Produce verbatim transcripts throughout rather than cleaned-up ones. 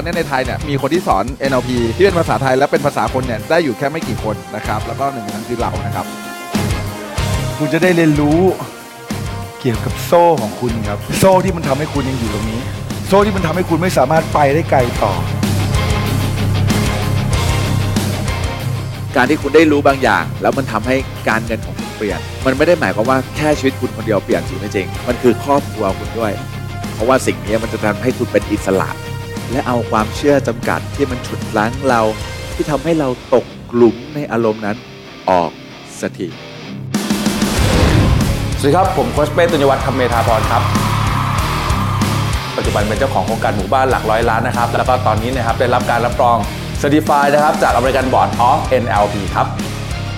อนนี้ในไทยเนี่ยมีคนที่สอน เอ็น แอล พี ที่เป็นภาษาไทยและเป็นภาษาคนเนี่ยได้อยู่แค่ไม่กี่คนนะครับแล้วก็หนึ่งในนั้นคือเรานะครับคุณจะได้เรียนรู้เกี่ยวกับโซ่ของคุณครับโซ่ที่มันทำให้คุณยังอยู่ตรงนี้โซ่ที่มันทำให้คุณไม่สามารถไปได้ไกลต่อการที่คุณได้รู้บางอย่างแล้วมันทำให้การเงินของคุณเปลี่ยนมันไม่ได้หมายความว่าแค่ชีวิตคุณคนเดียวเปลี่ยนจริงไม่จริงมันคือครอบครัวคุณด้วยเพราะว่าสิ่งนี้มันจะทำให้คุณเป็นอิสระและเอาความเชื่อจำกัดที่มันฉุดรั้งเราที่ทำให้เราตกหลุมในอารมณ์นั้นออกสักทีสวัสดีครับผมโค้ชเป้ตุลยวัฒน์คำเมธาพรครับปัจจุบันเป็นเจ้าของโครงการหมู่บ้านหลักร้อยล้านนะครับแล้วก็ตอนนี้นะครับได้รับการรับรองCertified นะครับจาก American Board of เอ็น แอล พี ครับ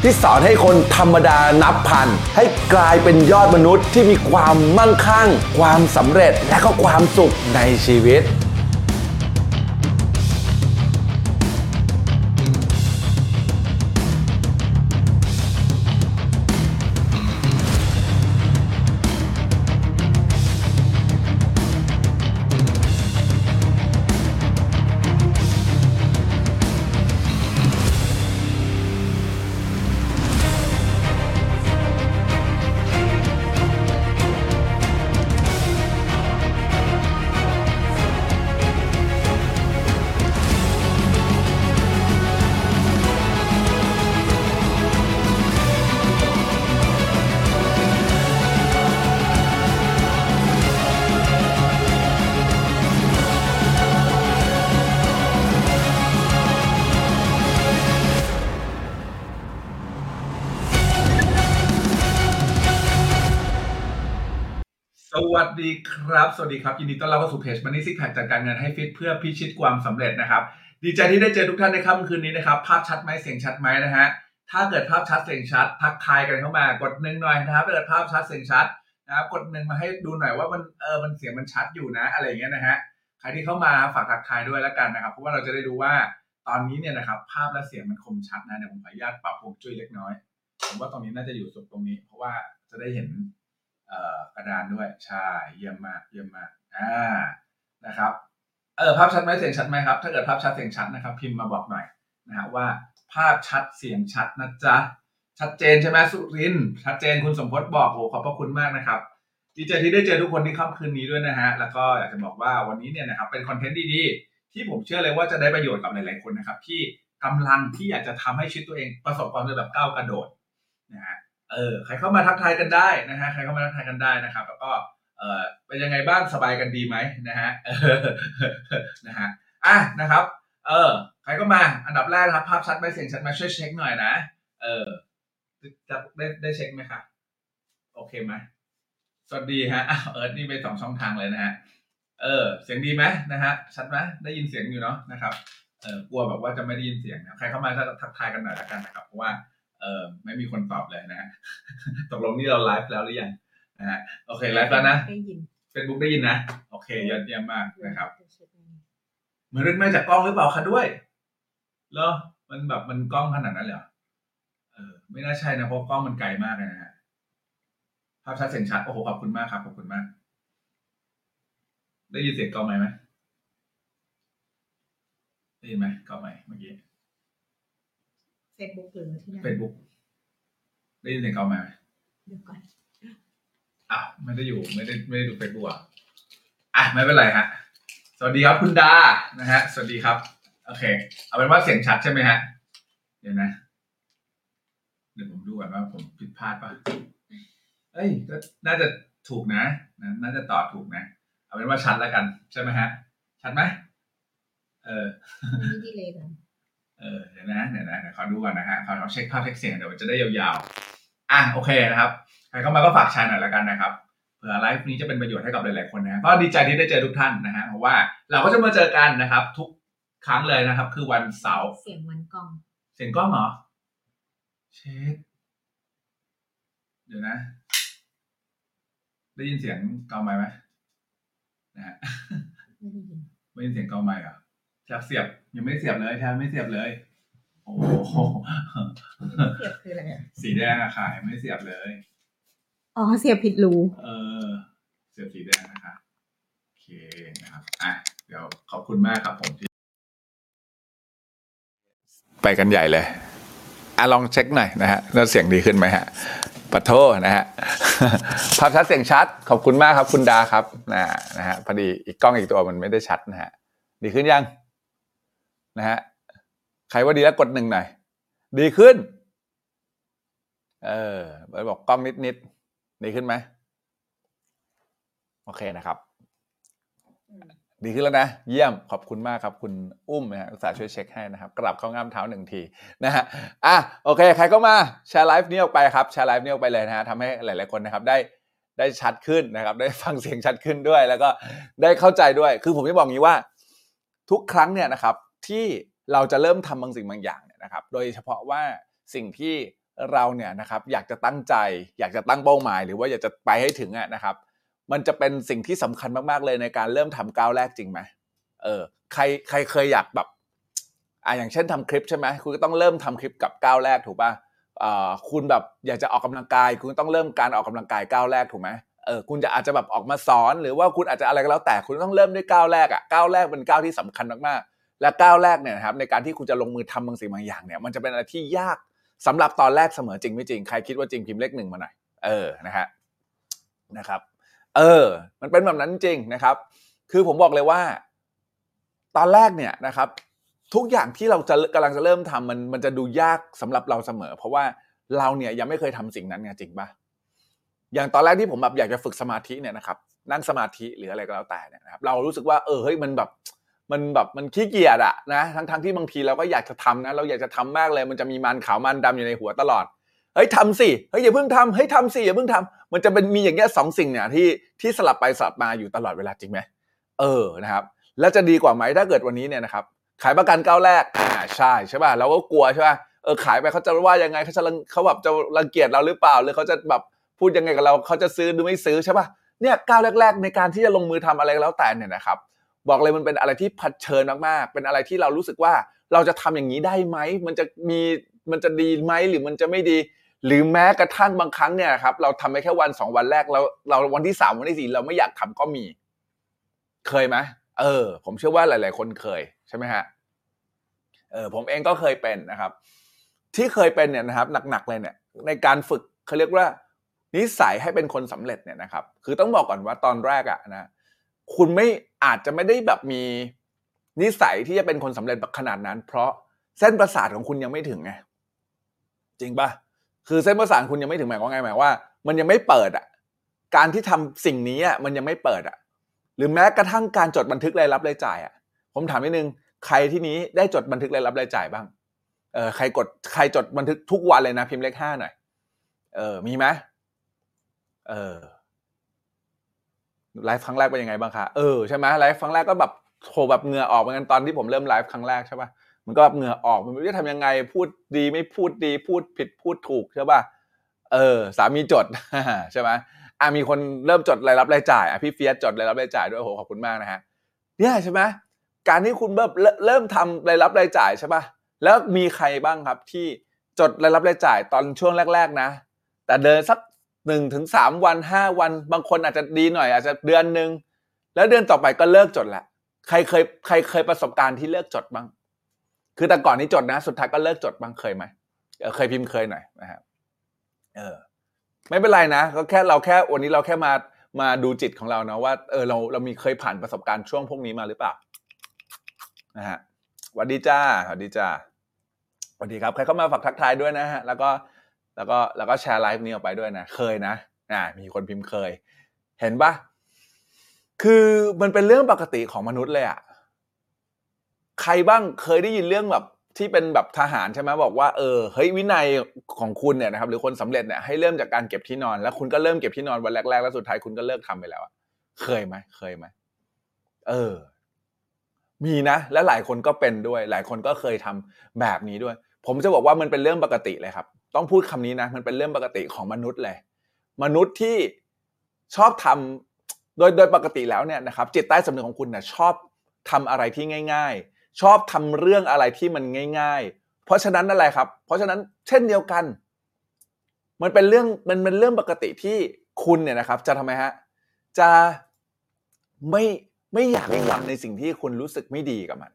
ที่สอนให้คนธรรมดานับพันให้กลายเป็นยอดมนุษย์ที่มีความมั่งคั่งความสำเร็จและก็ความสุขในชีวิตสวัสดีครับสวัสดีครับยินดีต้อนรับเข้าสู่เพจ Money Six Pack จัดการเงินให้ฟิตเพื่อพิชิตความสำเร็จนะครับดีใจที่ได้เจอทุกท่านในค่ำคืนนี้นะครับภาพชัดไหมเสียงชัดไหมนะฮะถ้าเกิดภาพชัดเสียงชัดทักทายกันเข้ามากดหนึ่งหน่อยนะครับถ้าเกิดภาพชัดเสียงชัดนะครับกดหนึ่งมาให้ดูหน่อยว่ามันเออมันเสียงมันชัดอยู่นะอะไรอย่างเงี้ยนะฮะใครที่เข้ามาฝากทักทายด้วยแล้วกันนะครับเพราะว่าเราจะได้รู้ว่าตอนนี้เนี่ยนะครับภาพและเสียงมันคมชัดนะเดี๋ยวผมขออนุญาตปรับฮวงจุ้ยเล็กน้อยผมว่าตรงนี้น่าจะอยู่สุดตรงนี้เพราะว่าจะได้เห็นกระดานด้วยใช่เยี่ยมมากเยี่ยมมากอ่านะครับเออภาพชัดไหมเสียงชัดไหมครับถ้าเกิดภาพชัดเสียงชัดนะครับพิมพ์มาบอกหน่อยนะฮะว่าภาพชัดเสียงชัดนะจ๊ะชัดเจนใช่ไหมสุรินทร์ชัดเจนคุณสมพศบอกโหขอบพระคุณมากนะครับดีใจที่ได้เจอทุกคนที่ค่ำคืนนี้ด้วยนะฮะแล้วก็อยากจะบอกว่าวันนี้เนี่ยนะครับเป็นคอนเทนต์ดีๆที่ผมเชื่อเลยว่าจะได้ประโยชน์กับหลายๆคนนะครับที่กำลังที่อยากจะทำให้ชีวิตตัวเองประสบความสำเร็จแบบก้าวกระโดดนะฮะเออใครเข้ามาทักทายกันได้นะฮะใครเข้ามาทักทายกันได้นะครับแล้วก็เออเป็นยังไงบ้างสบายกันดีไหมนะฮะนะฮะอ่ะนะครับเออใครก็มาอันดับแรกครับภาพชัดไหมเสียงชัดไหมช่วยเช็คหน่อยนะเออจะได้ได้เช็คไหมครับโอเคไหมสวัสดีฮะเออนี่เป็นสองช่องทางเลยนะฮะเออเสียงดีไหมนะฮะชัดไหมได้ยินเสียงอยู่เนาะนะครับเออกลัวแบบว่าจะไม่ได้ยินเสียงนะใครเข้ามาทักทายกันหน่อยละกันนะครับเพราะว่าเออไม่มีคนตอบเลยนะฮะตกลงนี่เราไลฟ์แล้วหรือยังนะฮะโอเคไลฟ์แล้วนะได้ยิน Facebook ได้ยินนะโอเคยอดเยี่ยมมากนะครับเหมือนรึไม่จากกล้องหรือเปล่าคะด้วยเหรอมันแบบมันกล้องขนาดนั้นเหรอเออไม่น่าใช่นะเพราะกล้องมันไกลมากนะฮะภาพชัดเสียงชัดโอ้โหขอบคุณมากครับขอบคุณมากได้ยินเสียงกล้องไหมไหมได้ยินไหมกล้องไหมเมื่อกี้Facebook หรือที่ไหน Facebook ได้ยินเสียงเก่ามาเดี๋ยวก่อนอ้าวไม่ได้อยู่ไม่ได้ไม่ได้ดู Facebook อ่ะอ่ะไม่เป็นไรฮะสวัสดีครับคุณดานะฮะสวัสดีครับโอเคเอาเป็นว่าเสียงชัดใช่ไหมฮะเดี๋ยวนะเดี๋ยวผมดูก่อนว่าผมผิดพลาดป่ะเอ้ยก็น่าจะถูกนะน่าจะตอบถูกนะเอาเป็นว่าชัดแล้วกันใช่ไหมฮะชัดไหมเออมีดีเลย์กันเออเดี๋ยวนะเดี๋ยวนะเดี๋ยวขอดูก่อนนะฮะขอเช็คภาพเช็คเสียงเดี๋ยวจะได้ยาวๆอ่ะโอเคนะครับใครเข้ามาก็ฝากแชร์หน่อยละกันนะครับเผื่อไลฟ์นี้จะเป็นประโยชน์ให้กับหลายๆคนนะก็ดีใจที่ได้เจอทุกท่านนะฮะเพราะว่าเราก็จะมาเจอกันนะครับทุกครั้งเลยนะครับคือวันเสาร์เสียงวันกล้องเสียงกล้องเหรอเช็คเดี๋ยวนะได้ยินเสียงกล้องไหมไหมนะฮะไม่ได้ยินไม่ได้ยินเสียงกล้องไหมอ่ะอยากเสียบยังไม่เสียบเลยใช่ไม่เสียบเลยโอ้โหเสียบคืออะไรอ่ะสีแดงอะค่ะไม่เสียบเลยอ๋อเสียบผิดรูเออเสียบสีแดงนะคะโอเคนะครับอ่ะเดี๋ยวขอบคุณมากครับผม ไปกันใหญ่เลยอ่ะลองเช็คหน่อยนะฮะแล้วเสียงดีขึ้นไหมฮะปะโทนะฮะภาพชัดเสียงชัดขอบคุณมากครับคุณดาครับนะนะฮะพอดีอีกกล้องอีกตัวมันไม่ได้ชัดนะฮะดีขึ้นยังนะฮะใครว่าดีแล้วกดหนึ่งหน่อยดีขึ้นเออบอกกล้องนิดนิดดีขึ้นไหมโอเคนะครับดีขึ้นแล้วนะเยี่ยมขอบคุณมากครับคุณอุ้มนะฮะอุตส่าห์ช่วยเช็คให้นะครับกราบเข้าง่ามเท้าหนึ่งทีนะฮะอ่ะโอเคใครก็มาแชร์ไลฟ์นี้ออกไปครับแชร์ไลฟ์นี้ออกไปเลยนะฮะทำให้หลายๆคนนะครับได้ได้ชัดขึ้นนะครับได้ฟังเสียงชัดขึ้นด้วยแล้วก็ได้เข้าใจด้วยคือผมจะบอกงี้ว่าทุกครั้งเนี่ยนะครับที่เราจะเริ่มทำบางสิ่งบางอย่างเนี่ยนะครับโดยเฉพาะว่าสิ่งที่เราเนี่ยนะครับอยากจะตั้งใจอยากจะตั้งเป้าหมายหรือว่าอยากจะไปให้ถึงอ่ะนะครับมันจะเป็นสิ่งที่สำคัญมากๆเลยในการเริ่มทำก้าวแรกจริงไหมเออใครใครเคยอยากแบบอ่ะอย่างเช่นทำคลิปใช่ไหมคุณก็ต้องเริ่มทำคลิปกับก้าวแรกถูกป่ะเออคุณแบบอยากจะออกกำลังกายคุณต้องเริ่มการออกกำลังกายก้าวแรกถูกไหมเออคุณจะอาจจะแบบออกมาสอนหรือว่าคุณอาจจะอะไรก็แล้วแต่คุณต้องเริ่มด้วยก้าวแรกอ่ะก้าวแรกเป็นก้าวที่สำคัญมากๆและก้าวแรกเนี่ยนะครับในการที่คุณจะลงมือทำบางสิ่งบางอย่างเนี่ยมันจะเป็นอะไรที่ยากสำหรับตอนแรกเสมอจริงไม่จริงใครคิดว่าจริงพิมพ์เลขหนึ่งมาหน่อยเออนะฮะนะครับเออมันเป็นแบบนั้นจริงนะครับคือผมบอกเลยว่าตอนแรกเนี่ยนะครับทุกอย่างที่เราจะกำลังจะเริ่มทำมันมันจะดูยากสำหรับเราเสมอเพราะว่าเราเนี่ยยังไม่เคยทำสิ่งนั้นไงจริงป่ะอย่างตอนแรกที่ผมแบบอยากจะฝึกสมาธิเนี่ยนะครับนั่งสมาธิหรืออะไรก็แล้วแต่เนี่ยนะครับเรารู้สึกว่าเออเฮ้ยมันแบบมันแบบมันขี้เกียจอะนะทั้งทั้งที่บางทีเราก็อยากจะทำนะเราอยากจะทำมากเลยมันจะมีมันขาวมันดำอยู่ในหัวตลอดเฮ้ยทำสิเฮ้ยอย่าเพิ่งทำเฮ้ยทำสิอย่าเพิ่งทำมันจะเป็นมีอย่างเงี้ยสองสิ่งเนี่ยที่ที่สลับไปสลับมาอยู่ตลอดเวลาจริงไหมเออนะครับแล้วจะดีกว่าไหมถ้าเกิดวันนี้เนี่ยนะครับขายประกันก้าวแรกอ่าใช่ใช่ป่ะเราก็กลัวใช่ป่ะเออขายไปเขาจะว่ายังไงเขาจะเขาแบบจะรังเกียจเราหรือเปล่าหรือเขาจะแบบพูดยังไงกับเราเขาจะซื้อหรือไม่ซื้อใช่ป่ะเนี่ยก้าวแรกๆในการที่จะลงมือทำอะไรแล้วแต่เนี่ยนะครับบอกเลยมันเป็นอะไรที่เผชิญมากๆเป็นอะไรที่เรารู้สึกว่าเราจะทำอย่างนี้ได้ไหมมันจะมีมันจะดีไหมหรือมันจะไม่ดีหรือแม้กระทั่งบางครั้งเนี่ยครับเราทำไปแค่วันสองวันแรกแล้วเราวันที่สามวันที่สี่เราไม่อยากทำก็มีเคยไหมเออผมเชื่อว่าหลายๆคนเคยใช่ไหมฮะเออผมเองก็เคยเป็นนะครับที่เคยเป็นเนี่ยนะครับหนักๆเลยเนี่ยในการฝึกเขาเรียกว่านิสัยให้เป็นคนสำเร็จเนี่ยนะครับคือต้องบอกก่อนว่าตอนแรกอะนะคุณไม่อาจจะไม่ได้แบบมีนิสัยที่จะเป็นคนสำเร็จขนาดนั้นเพราะเส้นประสาทของคุณยังไม่ถึงไงจริงป่ะคือเส้นประสาทคุณยังไม่ถึงหมายความไงหมายว่ามันยังไม่เปิดอ่ะการที่ทำสิ่งนี้อ่ะมันยังไม่เปิดอ่ะหรือแม้กระทั่งการจดบันทึกรายรับรายจ่ายอ่ะผมถามนิดนึงใครที่นี้ได้จดบันทึกรายรับรายจ่ายบ้างเออใครกดใครจดบันทึกทุกวันเลยนะพิมพ์เลขห้าหน่อยเออมีไหมเออไลฟ์ครั้งแรกเป็นยังไงบ้างคะเออใช่ไหมไลฟ์ครั้งแรกก็แบบโหแบบเหงื่อออกเหมือนกันตอนที่ผมเริ่มไลฟ์ครั้งแรกใช่ป่ะมันก็แบบเหงื่อออกมันไม่ได้ทำยังไงพูดดีไม่พูดดีพูดผิดพูดถูกใช่ป่ะเออสามีจด ใช่ไหมอ่ะมีคนเริ่มจดรายรับรายจ่ายอ่ะพี่เฟียสจดรายรับรายจ่ายด้วยโหขอบคุณมากนะฮะเนี่ยใช่ไหมการที่คุณเริ่มเริ่มทำรายรับรายจ่ายใช่ป่ะแล้วมีใครบ้างครับที่จดรายรับรายจ่ายตอนช่วงแรกๆนะแต่เดินสักหนึ่งถึงสามวันห้าวันบางคนอาจจะดีหน่อยอาจจะเดือนนึงแล้วเดือนต่อไปก็เลิกจดละใครเคยใครเคยประสบการณ์ที่เลิกจดบ้างคือแต่ก่อนนี้จดนะสุดท้ายก็เลิกจดบ้างเคยไหมเออเคยพิมพ์เคยหน่อยนะครับเออไม่เป็นไรนะก็แค่เราแค่วันนี้เราแค่มามาดูจิตของเราเนาะว่าเออเราเรามีเคยผ่านประสบการณ์ช่วงพวกนี้มาหรือเปล่านะฮะสวัสดีจ้าสวัสดีจ้าสวัสดีครับใครเข้ามาฝากทักทายด้วยนะฮะแล้วก็แล้วก็แล้วก็แชร์ไลฟ์นี้ออกไปด้วยนะเคยนะอ่ามีคนพิมพ์เคยเห็นปะคือมันเป็นเรื่องปกติของมนุษย์เลยอะใครบ้างเคยได้ยินเรื่องแบบที่เป็นแบบทหารใช่ไหมบอกว่าเออเฮ้ยวินัยของคุณเนี่ยนะครับหรือคนสำเร็จเนี่ยให้เริ่มจากการเก็บที่นอนแล้วคุณก็เริ่มเก็บที่นอนวันแรกๆแล้วสุดท้ายคุณก็เลิกทำไปแล้วอะเคยไหมเคยไหมเออมีนะและหลายคนก็เป็นด้วยหลายคนก็เคยทำแบบนี้ด้วยผมจะบอกว่ามันเป็นเรื่องปกติเลยครับต้องพูดคำนี้นะมันเป็นเรื่องปกติของมนุษย์เลยมนุษย์ที่ชอบทำโดยโดยปกติแล้วเนี่ยนะครับจิตใต้สำนึกของคุณเนี่ยชอบทำอะไรที่ง่ายๆชอบทำเรื่องอะไรที่มันง่ายๆเพราะฉะนั้นอะไรครับเพราะฉะนั้นเช่นเดียวกันมันเป็นเรื่องมันเป็นเรื่องปกติที่คุณเนี่ยนะครับจะทำไมฮะจะไม่ไม่อยากทำในสิ่งที่คุณรู้สึกไม่ดีกับมัน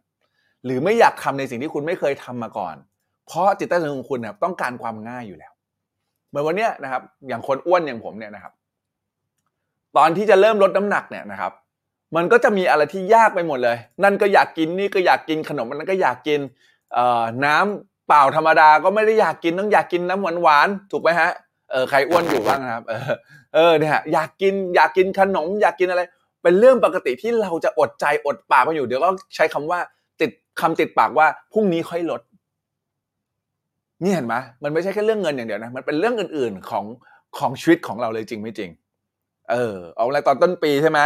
หรือไม่อยากทำในสิ่งที่คุณไม่เคยทำมาก่อน เพราะจิตใต้สำนึกของคุณนะครับต้องการความง่ายอยู่แล้วเหมือนวันเนี้ยนะครับอย่างคนอ้วนอย่างผมเนี่ยนะครับตอนที่จะเริ่มลดน้ำหนักเนี่ยนะครับมันก็จะมีอะไรที่ยากไปหมดเลยนั่นก็อยากกินนี่ก็อยากกินขนมมันก็อยากกินเอ่อน้ำเปล่าธรรมดาก็ไม่ได้อยากกินต้องอยากกินน้ำหวานๆถูกไหมฮะเออใครอ้วนอยู่บ้างนะครับเออเออเนี่ยอยากกินอยากกินขนมอยากกินอะไรเป็นเรื่องปกติที่เราจะอดใจอดปากมาอยู่เดี๋ยวก็ใช้คำว่าติดคำติดปากว่าพรุ่งนี้ค่อยลดนี่เห็นไหมมันไม่ใช่แค่เรื่องเงินอย่างเดียวนะมันเป็นเรื่องอื่นๆของของชีวิตของเราเลยจริงไม่จริงเออเอาอะไรตอนต้นปีใช่ไหม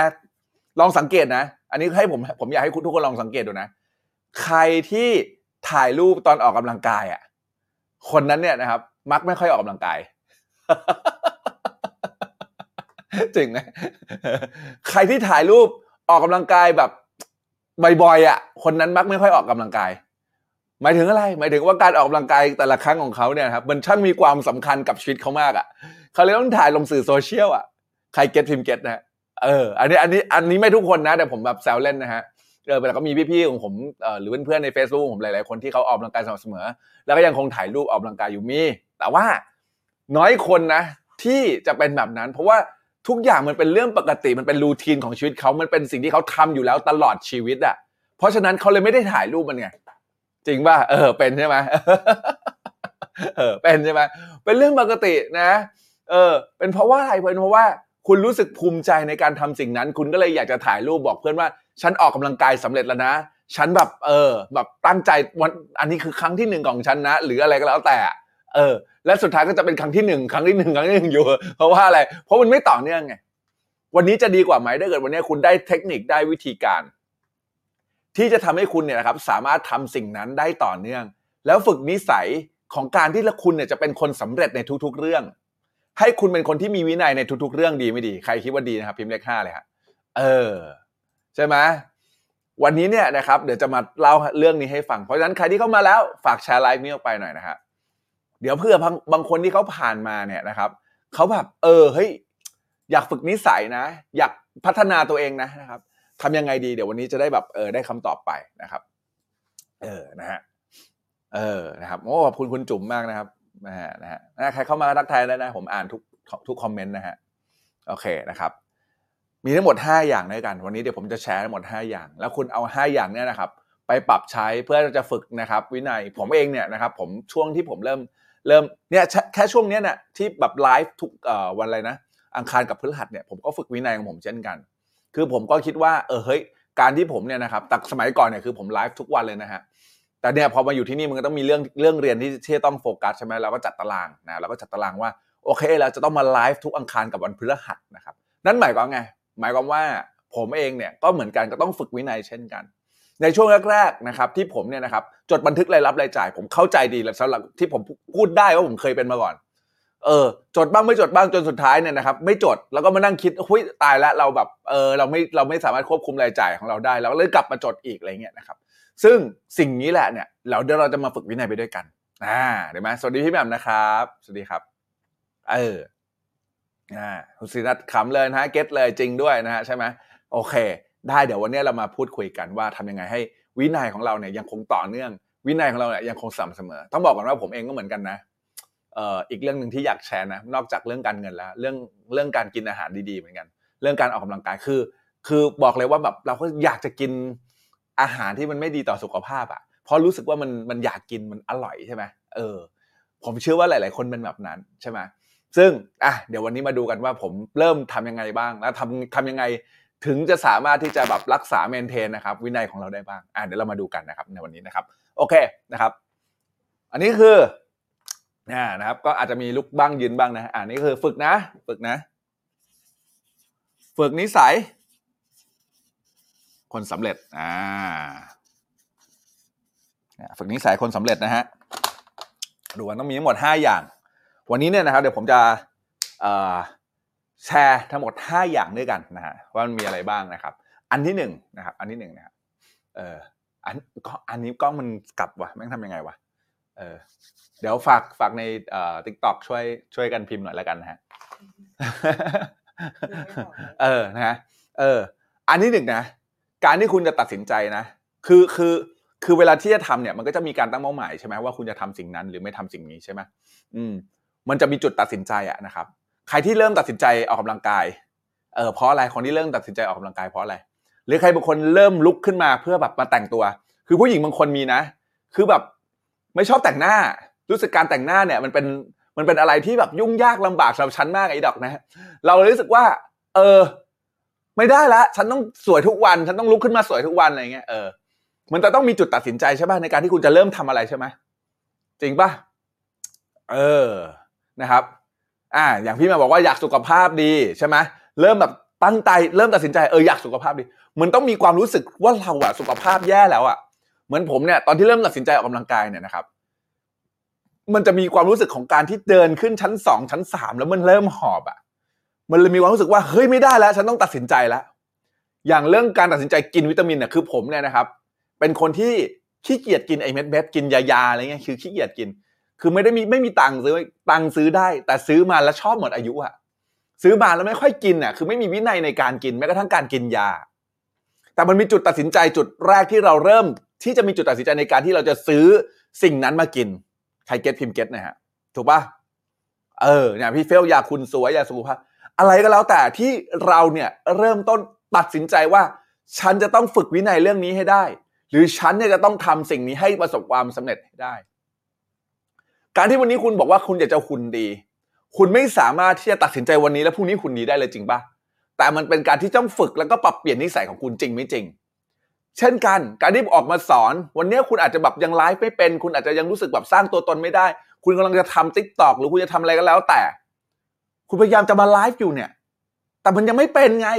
ลองสังเกตนะอันนี้ให้ผมผมอยากให้ทุกคนลองสังเกตดูนะใครที่ถ่ายรูปตอนออกกำลังกายอ่ะคนนั้นเนี่ยนะครับมักไม่ค่อยออกกำลังกายจริงไหมใครที่ถ่ายรูปออกกำลังกายแบบบ่อยๆอ่ะคนนั้นมักไม่ค่อยออกกำลังกายหมายถึงอะไรหมายถึงว่าการออกกำลังกายแต่ละครั้งของเขาเนี่ยครับมันช่างมีความสำคัญกับชีวิตเขามากอ่ะเขาเลยต้องถ่ายลงสื่อโซเชียลอ่ะใครเก็ตพิมเก็ตนะเอออันนี้อันนี้อันนี้ไม่ทุกคนนะแต่ผมแบบแซวเล่นนะฮะเออแต่ก็มีพี่ๆของผมเอ่อหรือเพื่อนๆใน Facebook ผมหลายๆคนที่เขาออกกำลังกายสม่ำเสมอแล้วก็ยังคงถ่ายรูปออกกำลังกายอยู่มีแต่ว่าน้อยคนนะที่จะเป็นแบบนั้นเพราะว่าทุกอย่างมันเป็นเรื่องปกติมันเป็นรูทีนของชีวิตเขามันเป็นสิ่งที่เขาทำอยู่แล้วตลอดชีวิตอ่ะเพราะฉะนั้นเขาเลยไม่ได้ถ่ายรูปมันไงจริงป่ะเออเป็นใช่ไหมเออเป็นใช่ไหมเป็นเรื่องปกตินะเออเป็นเพราะว่าอะไรเป็นเพราะว่าคุณรู้สึกภูมิใจในการทำสิ่งนั้นคุณก็เลยอยากจะถ่ายรูปบอกเพื่อนว่าฉันออกกำลังกายสำเร็จแล้วนะฉันแบบเออแบบตั้งใจวันอันนี้คือครั้งที่หนึ่งของฉันนะหรืออะไรก็แล้วแต่เออและสุดท้ายก็จะเป็นครั้งที่หนึ่งครั้งที่หนึ่งครั้งที่หนึ่งอยู่เพราะว่าอะไรเพราะมันไม่ต่อเนื่องไงวันนี้จะดีกว่าไหมถ้าเกิดวันนี้คุณได้เทคนิคได้วิธีการที่จะทำให้คุณเนี่ยนะครับสามารถทำสิ่งนั้นได้ต่อเนื่องแล้วฝึกนิสัยของการที่คุณเนี่ยจะเป็นคนสำเร็จในทุกๆเรื่องให้คุณเป็นคนที่มีวินัยในทุกๆเรื่องดีไม่ดีใครคิดว่าดีนะครับพิมพ์เลขห้าเลยฮะเออใช่ไหมวันนี้เนี่ยนะครับเดี๋ยวจะมาเล่าเรื่องนี้ให้ฟังเพราะฉะนั้นใครที่เข้ามาแล้วฝากแชร์ไลฟ์นี้ออกไปหน่อยนะฮะเดี๋ยวเพื่อบางคนที่เขาผ่านมาเนี่ยนะครับเขาแบบเออเฮ้ยอยากฝึกนิสัยนะอยากพัฒนาตัวเองนะนะครับทำยังไงดีเดี๋ยววันนี้จะได้แบบเออได้คำตอบไปนะครับเออนะฮะเออนะครับโอ้ขอบคุณคุณจุ๋มมากนะครับนะฮะนะฮะใครเข้ามาทักทายได้นะผมอ่านทุกทุกคอมเมนต์นะฮะโอเคนะครับมีทั้งหมดห้าอย่างด้วยกันวันนี้เดี๋ยวผมจะแชร์ทั้งหมดห้าอย่างแล้วคุณเอาห้าอย่างเนี่ยนะครับไปปรับใช้เพื่อจะฝึกนะครับวินัยผมเองเนี่ยนะครับผมช่วงที่ผมเริ่มเริ่มเนี่ยแค่ช่วงเนี้ยเนี่ยที่แบบไลฟ์ทุกเอ่อวันอะไรนะอังคารกับพฤหัสเนี่ยผมก็ฝึกวินัยของผมเช่นกันคือผมก็คิดว่าเออเฮ้ยการที่ผมเนี่ยนะครับแต่สมัยก่อนเนี่ยคือผมไลฟ์ทุกวันเลยนะฮะแต่เนี่ยพอมาอยู่ที่นี่มันก็ต้องมีเรื่องเรื่องเรียนที่ที่ต้องโฟกัสใช่ไหมเราก็จัดตารางนะเราก็จัดตารางว่าโอเคเราจะต้องมาไลฟ์ทุกอังคารกับวันพฤหัสนะครับนั่นหมายความไงหมายความว่าผมเองเนี่ยก็เหมือนกันก็ต้องฝึกวินัยเช่นกันในช่วงแรกๆนะครับที่ผมเนี่ยนะครับจดบันทึกรายรับรายจ่ายผมเข้าใจดีแล้วสำหรับที่ผมพูดได้ว่าผมเคยเป็นมาก่อนเออจดบ้างไม่จดบ้างจนสุดท้ายเนี่ยนะครับไม่จดแล้วก็มานั่งคิดหุ้ยตายละเราแบบเออเราไม่เราไม่สามารถควบคุมรายจ่ายของเราได้แล้วเลยกลับมาจดอีกอะไรเงี้ยนะครับซึ่งสิ่งนี้แหละเนี่ยเราเดี๋ยวเราจะมาฝึกวินัยไปด้วยกันอ่าเดี๋ยวมาสวัสดีพี่แหม่มนะครับสวัสดีครับเอออ่าคุณศิรัตน์ขำเลยนะฮะเก็ตเลยจริงด้วยนะฮะใช่ไหมโอเคได้เดี๋ยววันนี้เรามาพูดคุยกันว่าทำยังไงให้วินัยของเราเนี่ยยังคงต่อเนื่องวินัยของเราเนี่ยยังคงสม่ำเสมอต้องบอกก่อนว่าผมเองก็เหมือนกันนะเอ่ออีกเรื่องนึงที่อยากแชร์นะนอกจากเรื่องการเงินแล้วเรื่องเรื่องการกินอาหารดีๆเหมือนกันเรื่องการออกกำลังกายคือคือบอกเลยว่าแบบเราก็อยากจะกินอาหารที่มันไม่ดีต่อสุขภาพอ่ะเพราะรู้สึกว่ามันมันอยากกินมันอร่อยใช่ไหมเออผมเชื่อว่าหลายๆคนเป็นแบบนั้นใช่ไหมซึ่งอ่ะเดี๋ยววันนี้มาดูกันว่าผมเริ่มทำยังไงบ้างแล้วทำทำยังไงถึงจะสามารถที่จะแบบรักษาเมนเทนนะครับวินัยของเราได้บ้างอ่ะเดี๋ยวเรามาดูกันนะครับในวันนี้นะครับโอเคนะครับอันนี้คืออ่านะครับก็อาจจะมีลุกบ้างยืนบ้างนะอ่านี่คือฝึกนะฝึกนะฝึกนิสัยคนสำเร็จอ่าฝึกนิสัยคนสำเร็จนะฮะดูว่าต้องมีทั้งหมดห้าอย่างวันนี้เนี่ยนะครับเดี๋ยวผมจะเอ่อแชร์ทั้งหมดห้าอย่างด้วยกันนะฮะว่ามันมีอะไรบ้างนะครับอันที่หนึ่งนะครับอันที่หนึ่งนะครับเอ่ออันก็อันนี้กล้องมันกลับวะแม่งทำยังไงวะเออเดี๋ยวฝากฝากในเอ่อ TikTok ช่วยช่วยกันพิมพ์หน่อยแล้วกันนะฮะเออนะฮะเอออันที่หนึ่งนะการที่คุณจะตัดสินใจนะคือคือ คือเวลาที่จะทำเนี่ยมันก็จะมีการตั้งเป้าหมายใช่ไหมว่าคุณจะทำสิ่งนั้นหรือไม่ทำสิ่งนี้ใช่ไหมอืมมันจะมีจุดตัดสินใจอะนะครับใครที่เริ่มตัดสินใจออกกำลังกายเออเพราะอะไรคนที่เริ่มตัดสินใจออกกำลังกายเพราะอะไรหรือใครบางคนเริ่มลุกขึ้นมาเพื่อแบบมาแต่งตัวคือผู้หญิงบางคนมีนะคือแบบไม่ชอบแต่งหน้ารู้สึกการแต่งหน้าเนี่ยมันเป็นมันเป็นอะไรที่แบบยุ่งยากลำบากสำหรับฉันมากไอ้ดอกนะเราเลยรู้สึกว่าเออไม่ได้ละฉันต้องสวยทุกวันฉันต้องลุกขึ้นมาสวยทุกวันอะไรเงี้ยเออมันจะต้องมีจุดตัดสินใจใช่ป่ะในการที่คุณจะเริ่มทำอะไรใช่ไหมจริงป่ะเออนะครับอ่าอย่างพี่มาบอกว่าอยากสุขภาพดีใช่ไหมเริ่มแบบตั้งใจเริ่มตัดสินใจเอออยากสุขภาพดีมันต้องมีความรู้สึกว่าเราอะสุขภาพแย่แล้วอะเหมือนผมเนี่ยตอนที่เริ่มตัดสินใจออกกำลังกายเนี่ยนะครับมันจะมีความรู้สึกของการที่เดินขึ้นชั้นสองชั้นสามแล้วมันเริ่มหอบอะมันเลยมีความรู้สึกว่าเฮ้ยไม่ได้แล้วฉันต้องตัดสินใจแล้วอย่างเรื่องการตัดสินใจกินวิตามินเนี่ยคือผมเนี่ยนะครับเป็นคนที่ขี้เกียจกินไอ้เม็ดเม็ดกินยาๆอะไรเงี้ยคือขี้เกียจกินคือไม่ได้มีไม่มีตังค์ซื้อตังค์ซื้อได้แต่ซื้อมาแล้วชอบหมดอายุอะซื้อมาแล้วไม่ค่อยกินน่ะคือไม่มีวินัยในการกินแม้กระทั่งการกินยาแต่มันมีจุดตัดสินใจจุดแรกที่เราเริ่มที่จะมีจุดตัดสินใจในการที่เราจะซื้อสิ่งนั้นมากินใครเก็ตพิมพ์เก็ตนะฮะถูกป่ะเออเนี่ยพี่เฟลอยากคุณสวยอยากสุขภาพอะไรก็แล้วแต่ที่เราเนี่ยเริ่มต้นตัดสินใจว่าฉันจะต้องฝึกวินัยเรื่องนี้ให้ได้หรือฉันเนี่ยจะต้องทำสิ่งนี้ให้ประสบความสำเร็จให้ได้การที่วันนี้คุณบอกว่าคุณอยากจะหุ่นดีคุณไม่สามารถที่จะตัดสินใจวันนี้แล้วพรุ่งนี้หุ่นดีได้เลยจริงป่ะแต่มันเป็นการที่ต้องฝึกแล้วก็ปรับเปลี่ยนนิสัยของคุณจริงไม่จริงเช่นกันการที่ออกมาสอนวันนี้คุณอาจจะแบบยังไลฟ์ไม่เป็นคุณอาจจะยังรู้สึกแบบสร้างตัวตนไม่ได้คุณกำลังจะทำ TikTok หรือคุณจะทำอะไรก็แล้วแต่คุณพยายามจะมาไลฟ์อยู่เนี่ยแต่มันยังไม่เป็นไง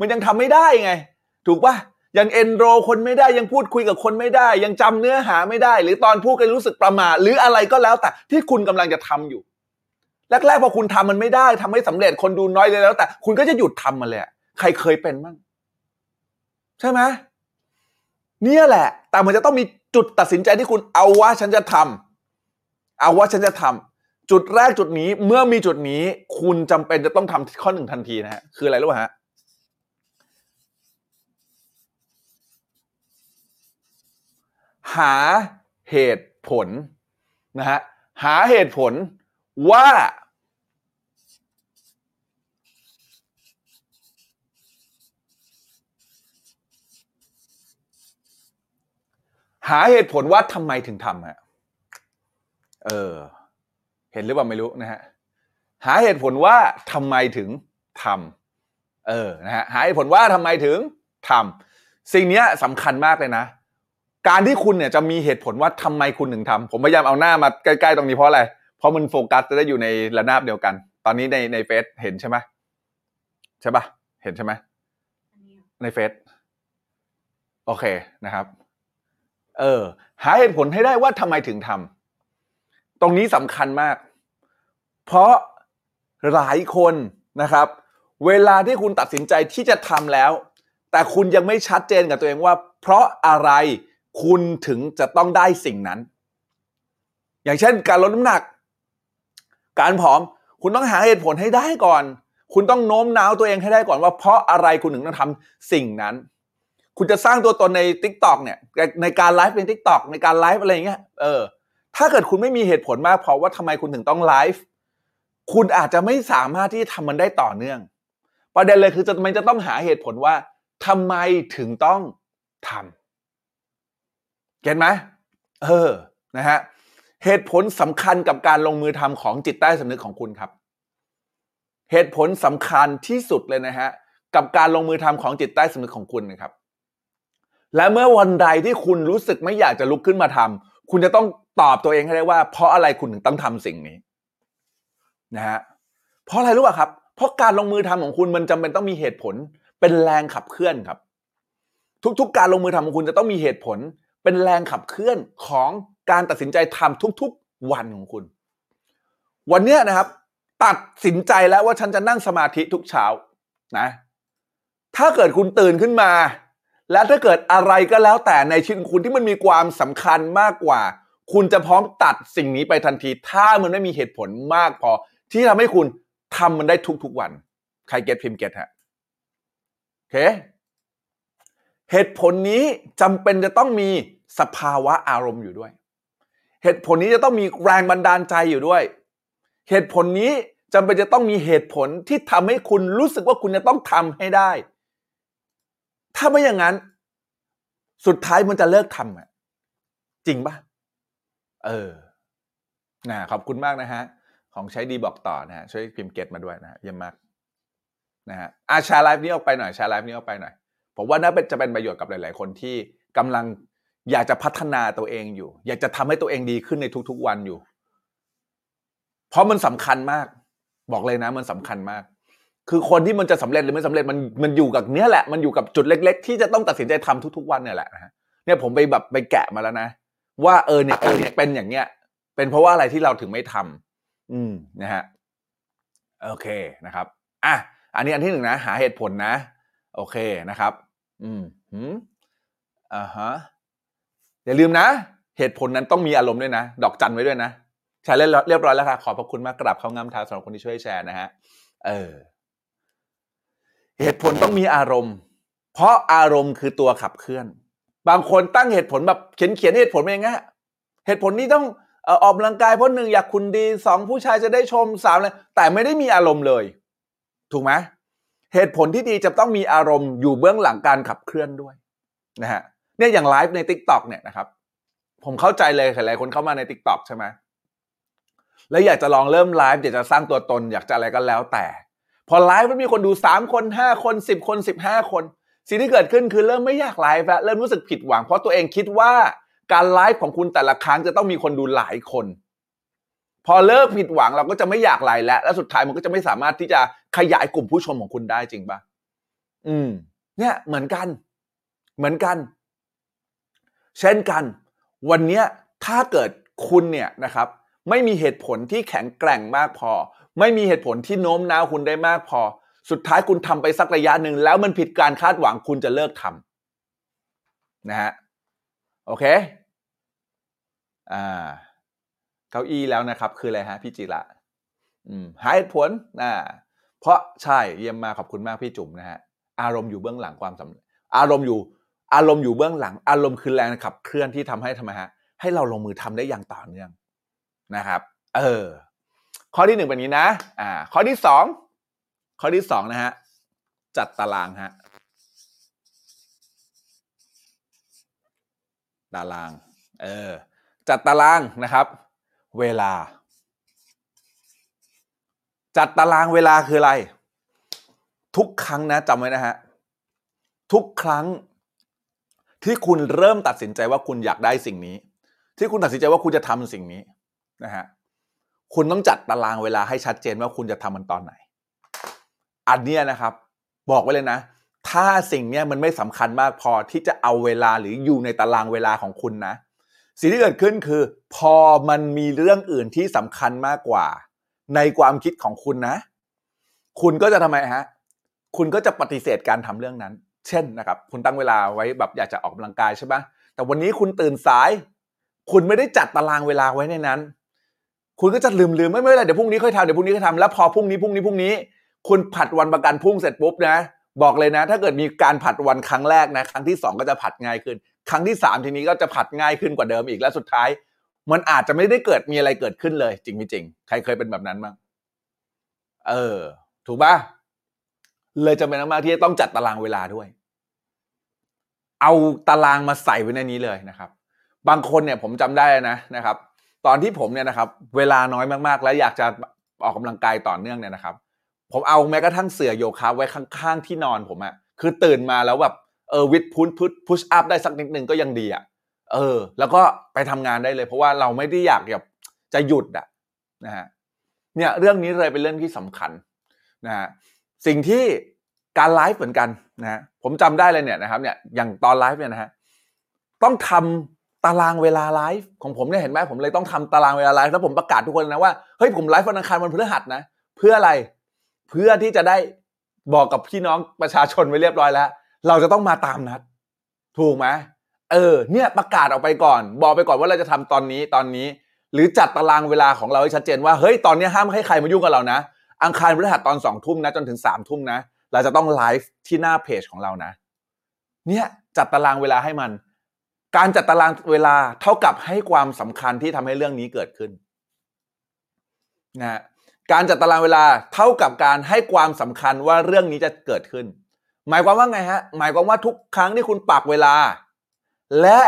มันยังทำไม่ได้ไงถูกป่ะยังเอนโรคนไม่ได้ยังพูดคุยกับคนไม่ได้ยังจำเนื้อหาไม่ได้หรือตอนพูดก็รู้สึกประหม่าหรืออะไรก็แล้วแต่ที่คุณกำลังจะทำอยู่แรกๆพอคุณทำมันไม่ได้ทำไม่สำเร็จคนดูน้อยเลยแล้วแต่คุณก็จะหยุดทำมันเลยใครเคยเป็นบ้างใช่ไหมเนี่ยแหละแต่มันจะต้องมีจุดตัดสินใจที่คุณเอาว่าฉันจะทำเอาว่าฉันจะทำจุดแรกจุดนี้เมื่อมีจุดนี้คุณจำเป็นจะต้องทำข้อหนึ่งทันทีนะฮะคืออะไรรู้ป่ะฮะหาเหตุผลนะฮะหาเหตุผลว่าหาเหตุผลว่าทำไมถึงทำฮะเออเห็นหรือเปล่าไม่รู้นะฮะหาเหตุผลว่าทำไมถึงทำเออนะฮะหาเหตุผลว่าทำไมถึงทำสิ่งนี้สำคัญมากเลยนะการที่คุณเนี่ยจะมีเหตุผลว่าทำไมคุณถึงทำผมพยายามเอาหน้ามาใกล้ๆตรงนี้เพราะอะไรเพราะมันโฟกัสจะได้อยู่ในระนาบเดียวกันตอนนี้ในในเฟซเห็นใช่ไหมใช่ป่ะเห็นใช่ไหมในเฟซโอเคนะครับเออหาเหตุผลให้ได้ว่าทำไมถึงทำตรงนี้สำคัญมากเพราะหลายคนนะครับเวลาที่คุณตัดสินใจที่จะทำแล้วแต่คุณยังไม่ชัดเจนกับตัวเองว่าเพราะอะไรคุณถึงจะต้องได้สิ่งนั้นอย่างเช่นการลดน้ำหนักการผอมคุณต้องหาเหตุผลให้ได้ก่อนคุณต้องโน้มน้าวตัวเองให้ได้ก่อนว่าเพราะอะไรคุณถึงต้องทำสิ่งนั้นคุณจะสร้างตัวตนใน TikTok เนี่ยในการไลฟ์ใน TikTok ในการไลฟ์อะไรอย่างเงี้ยเออถ้าเกิดคุณไม่มีเหตุผลมากพอว่าทำไมคุณถึงต้องไลฟ์คุณอาจจะไม่สามารถที่ทำมันได้ต่อเนื่องประเด็นเลยคือจะมันจะต้องหาเหตุผลว่าทำไมถึงต้องทำเก็ทไหมเออนะฮะเหตุผลสำคัญกับการลงมือทำของจิตใต้สำนึกของคุณครับเหตุผลสำคัญที่สุดเลยนะฮะกับการลงมือทำของจิตใต้สำนึกของคุณนะครับและเมื่อวันใดที่คุณรู้สึกไม่อยากจะลุกขึ้นมาทำคุณจะต้องตอบตัวเองให้ได้ว่าเพราะอะไรคุณถึงต้องทำสิ่งนี้นะฮะเพราะอะไรรู้ป่ะครับเพราะการลงมือทำของคุณมันจำเป็นต้องมีเหตุผลเป็นแรงขับเคลื่อนครับทุกๆการลงมือทำของคุณจะต้องมีเหตุผลเป็นแรงขับเคลื่อนของการตัดสินใจทำทุกๆวันของคุณวันนี้นะครับตัดสินใจแล้วว่าฉันจะนั่งสมาธิทุกเช้านะถ้าเกิดคุณตื่นขึ้นมาและถ้าเกิดอะไรก็แล้วแต่ในชีวิตคุณที่มันมีความสำคัญมากกว่าคุณจะพร้อมตัดสิ่งนี้ไปทันทีถ้ามันไม่มีเหตุผลมากพอที่ทำให้คุณทำมันได้ทุกๆวันใครเก็ทพิมพ์เก็ทฮะโอเคเหตุผลนี้จำเป็นจะต้องมี สภาวะอารมณ์อยู่ด้วยเหตุผลนี้จะต้องมีแรงบันดาลใจอยู่ด้วยเหตุผลนี้จำเป็นจะต้องมีเหตุผลที่ทำให้คุณรู้สึกว่าคุณจะต้องทำให้ได้ถ้าไม่อย่างนั้นสุดท้ายมันจะเลิกทำอ่ะจริงป่ะเออนะขอบคุณมากนะฮะของใช้ดีบอกต่อนะฮะช่วยพิมพ์เก็ตมาด้วยนะฮะเยี่ยมมากนะฮะอาชาไลฟ์นี้ออกไปหน่อยชาไลฟ์นี้ออกไปหน่อยผมว่าน่าจะเป็นประโยชน์กับหลายๆคนที่กำลังอยากจะพัฒนาตัวเองอยู่อยากจะทำให้ตัวเองดีขึ้นในทุกๆวันอยู่เพราะมันสำคัญมากบอกเลยนะมันสำคัญมากคือคนที่มันจะสำเร็จหรือไม่สำเร็จมันมันอยู่กับเนี้ยแหละมันอยู่กับจุดเล็กๆที่จะต้องตัดสินใจทำทุกๆวันเนี่ยแหละนะเนี่ยผมไปแบบไปแกะมาแล้วนะว่าเออเนี่ยเป็นอย่างเงี้ยเป็นเพราะว่าอะไรที่เราถึงไม่ทำอืมนะฮะโอเคนะครับอ่ะอันนี้อันที่หนึ่งนะหาเหตุผลนะโอเคนะครับอืมหืมอ่าฮะอย่าลืมนะเหตุผลนั้นต้องมีอารมณ์ด้วยนะดอกจันไว้ด้วยนะแชร์เรียบร้อยแล้วค่ะขอบพระคุณมากกราบเข้างามเท้าสำหรับคนที่ช่วยแชร์นะฮะเออเหตุผลต้องมีอารมณ์เพราะอารมณ์คือตัวขับเคลื่อนบางคนตั้งเหตุผลแบบเขียนเขียนเหตุผลเองฮะเหตุผลนี้ต้องเอ่อออกกำลังกายเพราะหนึ่งอยากคุณดีสองผู้ชายจะได้ชมสามเลยแต่ไม่ได้มีอารมณ์เลยถูกไหมเหตุผลที่ดีจะต้องมีอารมณ์อยู่เบื้องหลังการขับเคลื่อนด้วยนะฮะเนี่ยอย่างไลฟ์ใน TikTok เนี่ยนะครับผมเข้าใจเลยหลายคนเข้ามาใน TikTok ใช่ไหมแล้วอยากจะลองเริ่มไลฟ์อยากจะสร้างตัวตนอยากจะอะไรก็แล้วแต่พอไลฟ์มันมีคนดูสามคนห้าคนสิบคนสิบห้าคนสิ่งที่เกิดขึ้นคือเริ่มไม่อยากไลฟ์แล้วเริ่มรู้สึกผิดหวังเพราะตัวเองคิดว่าการไลฟ์ของคุณแต่ละครั้งจะต้องมีคนดูหลายคนพอเลิกผิดหวังเราก็จะไม่อยากไลฟ์แล้วและสุดท้ายมันก็จะไม่สามารถที่จะขยายกลุ่มผู้ชมของคุณได้จริงป่ะอืมเนี่ยเหมือนกันเหมือนกันเช่นกันวันนี้ถ้าเกิดคุณเนี่ยนะครับไม่มีเหตุผลที่แข็งแกร่งมากพอไม่มีเหตุผลที่โน้มน้าวคุณได้มากพอสุดท้ายคุณทำไปสักระยะหนึ่งแล้วมันผิดการคาดหวังคุณจะเลิกทำนะฮะโอเคอ่าเก้าอี้แล้วนะครับคืออะไรฮะพี่จิระอืมหาเหตุผลอ่าเพราะใช่เยี่ยมมากขอบคุณมากพี่จุ๋มนะฮะอารมณ์อยู่เบื้องหลังความสำเร็จอารมณ์อยู่อารมณ์อยู่เบื้องหลังอารมณ์คือแรงขับเคลื่อนที่ทำให้ทำไมฮะให้เราลงมือทำได้อย่างต่อเนื่องนะครับเออข้อที่หนึ่งเป็นนี้นะอ่าข้อที่สองข้อที่สองนะฮะจัดตารางฮะตารางเออจัดตารางนะครับเวลาจัดตารางเวลาคืออะไรทุกครั้งนะจำไว้นะฮะทุกครั้งที่คุณเริ่มตัดสินใจว่าคุณอยากได้สิ่งนี้ที่คุณตัดสินใจว่าคุณจะทำสิ่งนี้นะฮะคุณต้องจัดตารางเวลาให้ชัดเจนว่าคุณจะทำมันตอนไหนอันนี้นะครับบอกไว้เลยนะถ้าสิ่งนี้มันไม่สำคัญมากพอที่จะเอาเวลาหรืออยู่ในตารางเวลาของคุณนะสิ่งที่เกิดขึ้นคือพอมันมีเรื่องอื่นที่สำคัญมากกว่าในความคิดของคุณนะคุณก็จะทำไมฮะคุณก็จะปฏิเสธการทำเรื่องนั้นเช่นนะครับคุณตั้งเวลาไว้แบบอยากจะออกกำลังกายใช่ไหมแต่วันนี้คุณตื่นสายคุณไม่ได้จัดตารางเวลาไว้ในนั้นคุณก็จะลืมๆไม่เป็นไรเดี๋ยวพรุ่งนี้ค่อยทำเดี๋ยวพรุ่งนี้ค่อยทำแล้วพอพรุ่งนี้พรุ่งนี้พรุ่งนี้คุณผัดวันประกันพรุ่งเสร็จปุ๊บนะบอกเลยนะถ้าเกิดมีการผัดวันครั้งแรกนะครั้งที่สองก็จะผัดง่ายขึ้นครั้งที่สามทีนี้ก็จะผัดง่ายขึ้นกว่าเดิมอีกและสุดท้ายมันอาจจะไม่ได้เกิดมีอะไรเกิดขึ้นเลยจริงมั้ยจริงใครเคยเป็นแบบนั้นบ้างเออถูกป่ะเลยจำเป็นมากๆที่จะต้องจัดตารางเวลาด้วยเอาตารางมาใส่ไว้ในนี้เลยนะครับบางคนเนี่ยผมจำได้นะนะครับตอนที่ผมเนี่ยนะครับเวลาน้อยมากๆแล้วอยากจะออกกำลังกายต่อเนื่องเนี่ยนะครับผมเอาแม้กระทั่งเสื่อโยคะไว้ข้างๆที่นอนผมอะคือตื่นมาแล้วแบบเออวิดพุ้นพุชพุชอัพได้สักนิดนึงก็ยังดีอะเออแล้วก็ไปทำงานได้เลยเพราะว่าเราไม่ได้อยากแบบจะหยุดอะนะฮะเนี่ยเรื่องนี้เลยเป็นเรื่องที่สำคัญนะฮะสิ่งที่การไลฟ์เหมือนกันนะฮะผมจำได้เลยเนี่ยนะครับเนี่ยอย่างตอนไลฟ์เนี่ยนะฮะต้องทำตารางเวลาไลฟ์ของผมเนี่ยเห็นไหมผมเลยต้องทำตารางเวลาไลฟ์แล้วผมประกาศทุกคนนะว่าเฮ้ยผมไลฟ์วันอังคารวันพฤหัสนะเพื่ออะไรเพื่อที่จะได้บอกกับพี่น้องประชาชนไว้เรียบร้อยแล้วเราจะต้องมาตามนัดถูกไหมเออเนี่ยประกาศออกไปก่อนบอกไปก่อนว่าเราจะทำตอนนี้ตอนนี้หรือจัดตารางเวลาของเราให้ชัดเจนว่าเฮ้ยตอนนี้ห้ามให้ใครมายุ่งกับเรานะอังคารพฤหัสตอนสองทุ่มนะจนถึงสามทุ่มนะเราจะต้องไลฟ์ที่หน้าเพจของเรานะเนี่ยจัดตารางเวลาให้มัน การจัดตารางเวลาเท่ากับให้ความสำคัญที่ทำให้เรื่องนี้เกิดขึ้นนะการจัดตารางเวลาเท่ากับการให้ความสำคัญว่าเรื่องนี้จะเกิดขึ้นหมายความว่าไงฮะหมายความว่าทุกครั้งที่คุณปักเวลาและ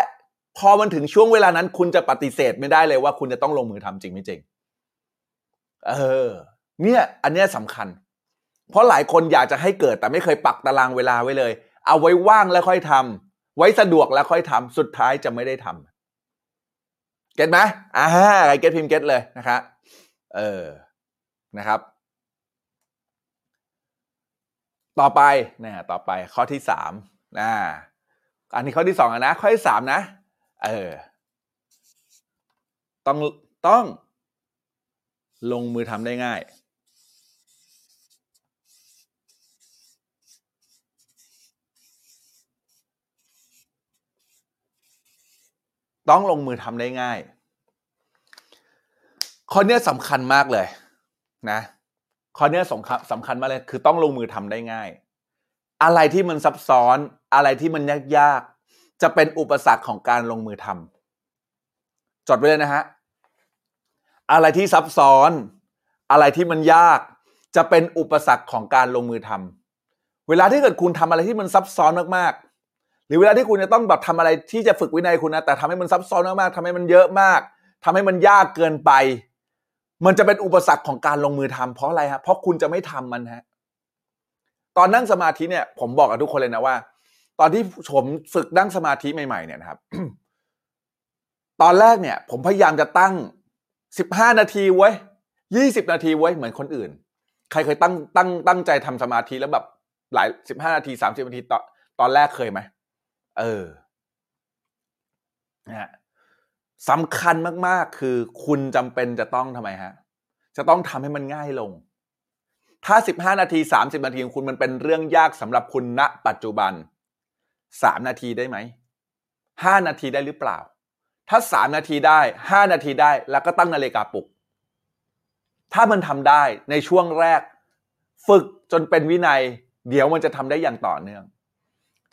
พอมันถึงช่วงเวลานั้นคุณจะปฏิเสธไม่ได้เลยว่าคุณจะต้องลงมือทำจริงไม่จริงเออเนี่ยอันเนี้ยสำคัญเพราะหลายคนอยากจะให้เกิดแต่ไม่เคยปักตารางเวลาไว้เลยเอาไว้ว่างแล้วค่อยทำไว้สะดวกแล้วค่อยทำสุดท้ายจะไม่ได้ทำเก็ทไหมอ่าใครเก็ทพิมพ์เก็ทเลยนะครับเออนะครับต่อไปนะต่อไปข้อที่สามนะอันนี้ข้อที่สองนะข้อที่สามนะเออต้องต้องลงมือทำได้ง่ายต้องลงมือทำได้ง่ายข้อนี้สำคัญมากเลยนะข้อนี้สำคัญสำคัญมากเลยคือต้องลงมือทำได้ง่ายอะไรที่มันซับซ้อนอะไรที่มันยากๆจะเป็นอุปสรรคของการลงมือทำจดไว้เลยนะฮะอะไรที่ซับซ้อนอะไรที่มันยากจะเป็นอุปสรรคของการลงมือทำเวลาที่เกิดคุณทำอะไรที่มันซับซ้อนมากๆหรือเวลาที่คุณจะต้องแบบทำอะไรที่จะฝึกวินัยคุณนะแต่ทำให้มันซับซ้อนมากๆทำให้มันเยอะมากทำให้มันยากเกินไปมันจะเป็นอุปสรรคของการลงมือทำเพราะอะไรฮะเพราะคุณจะไม่ทำมันฮะตอนนั่งสมาธิเนี่ยผมบอกกับทุกคนเลยนะว่าตอนที่ผมฝึกนั่งสมาธิใหม่ๆเนี่ยนะครับ ตอนแรกเนี่ยผมพยายามจะตั้งสิบห้านาทีไว้ยี่สิบนาทีไว้เหมือนคนอื่นใครเคยตั้งตั้งตั้งใจทำสมาธิแล้วแบบหลายสิบห้านาทีสามสิบนาทีตอนตอนแรกเคยไหมเออนะสำคัญมากๆคือคุณจำเป็นจะต้องทำไมฮะจะต้องทำให้มันง่ายลงถ้าสิบห้านาทีสามสิบนาทีของคุณมันเป็นเรื่องยากสำหรับคุณณปัจจุบันสามนาทีได้ไหมห้านาทีได้หรือเปล่าถ้าสามนาทีได้ห้านาทีได้แล้วก็ตั้งนาฬิกาปลุกถ้ามันทำได้ในช่วงแรกฝึกจนเป็นวินัยเดี๋ยวมันจะทำได้อย่างต่อเนื่อง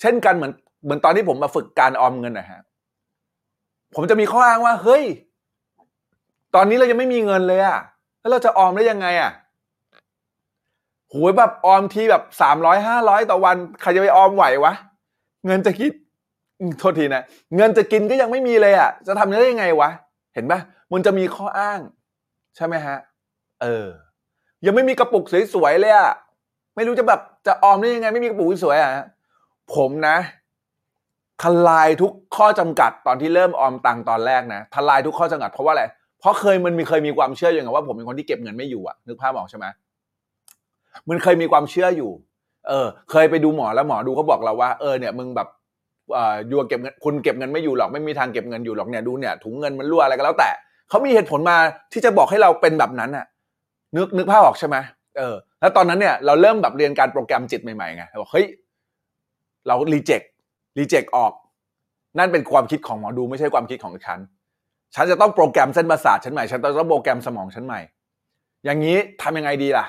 เช่นกันเหมือนเหมือนตอนที่ผมมาฝึกการออมเงินนะฮะผมจะมีข้ออ้างว่าเฮ้ยตอนนี้เรายังไม่มีเงินเลยอะแล้วเราจะออมได้ยังไงอะโหยแบบออมทีแบบสามร้อย ห้าร้อยต่อวันใครจะไปออมไหววะเงินจะกินโทษทีนะเงินจะกินก็ยังไม่มีเลยอะจะทำได้ยังไงวะเห็นป่ะมันจะมีข้ออ้างใช่ไหมฮะเออยังไม่มีกระปุกสวยๆเลยอะไม่รู้จะแบบจะออมได้ยังไงไม่มีกระปุกสวยๆอะผมนะทลายทุกข้อจำกัดตอนที่เริ่มออมตังตอนแรกนะทลายทุกข้อจำกัดเพราะว่าอะไรเพราะเคยมันมีเคยมีความเชื่ออย่างว่าผมเป็นคนที่เก็บเงินไม่อยู่อ่ะนึกภาพออกใช่ไหมมันเคยมีความเชื่ออยู่เออเคยไปดูหมอแล้วหมอดูเขาบอกเราว่าเออเนี่ยมึงแบบเอ่อยัวเก็บเงินคุณเก็บเงินไม่อยู่หรอกไม่มีทางเก็บเงินอยู่หรอกเนี่ยดูเนี่ยถุงเงินมันรั่วอะไรก็แล้วแต่เขามีเหตุผลมาที่จะบอกให้เราเป็นแบบนั้นอ่ะนึกนึกภาพออกใช่ไหมเออแล้วตอนนั้นเนี่ยเราเริ่มแบบเรียนการโปรแกรมจิตใหม่ๆไงบอกเฮ้ยเรารีเจ็ครีเจคออกนั่นเป็นความคิดของหมอดูไม่ใช่ความคิดของฉันฉันจะต้องโปรแกรมเส้นประสาทฉันใหม่ฉันต้องโปรแกรมสมองฉันใหม่อย่างนี้ทำยังไงดีล่ะ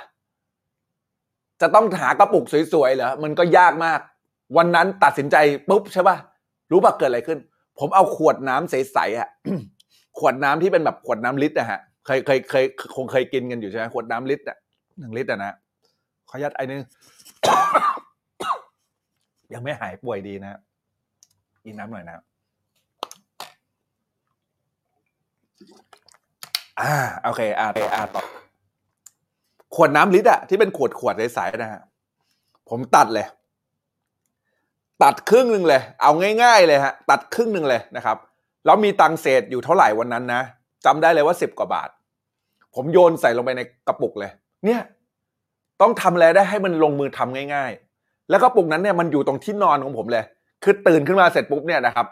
จะต้องหากระปุกสวยๆเหรอมันก็ยากมากวันนั้นตัดสินใจปุ๊บใช่ป่ะรู้ป่ะเกิดอะไรขึ้นผมเอาขวดน้ำใสๆอ่ะ ขวดน้ำที่เป็นแบบขวดน้ำลิตรนะฮะเคยเคยเคยคงเคยกินกันอยู่ใช่ไหมขวดน้ำลิตรอ่ะหนึ่งลิตรอ่ะนะขอยัดไอ้นึง ยังไม่หายป่วยดีนะกินน้ำหน่อยนะอ่าโอเคอ่าไปอ่าต่อขวดน้ำลิตรอะที่เป็นขวดขวดใสๆนะฮะผมตัดเลยตัดครึ่งนึงเลยเอาง่ายๆเลยฮะตัดครึ่งนึงเลยนะครับแล้วมีตังเศษอยู่เท่าไหร่วันนั้นนะจำได้เลยว่าสิบกว่าบาทผมโยนใส่ลงไปในกระปุกเลยเนี่ยต้องทำอะไรได้ให้มันลงมือทำง่ายๆแล้วกระปุกนั้นเนี่ยมันอยู่ตรงที่นอนของผมเลยคือตื่นขึ้นมาเสร็จปุ๊บเนี่ยนะครับ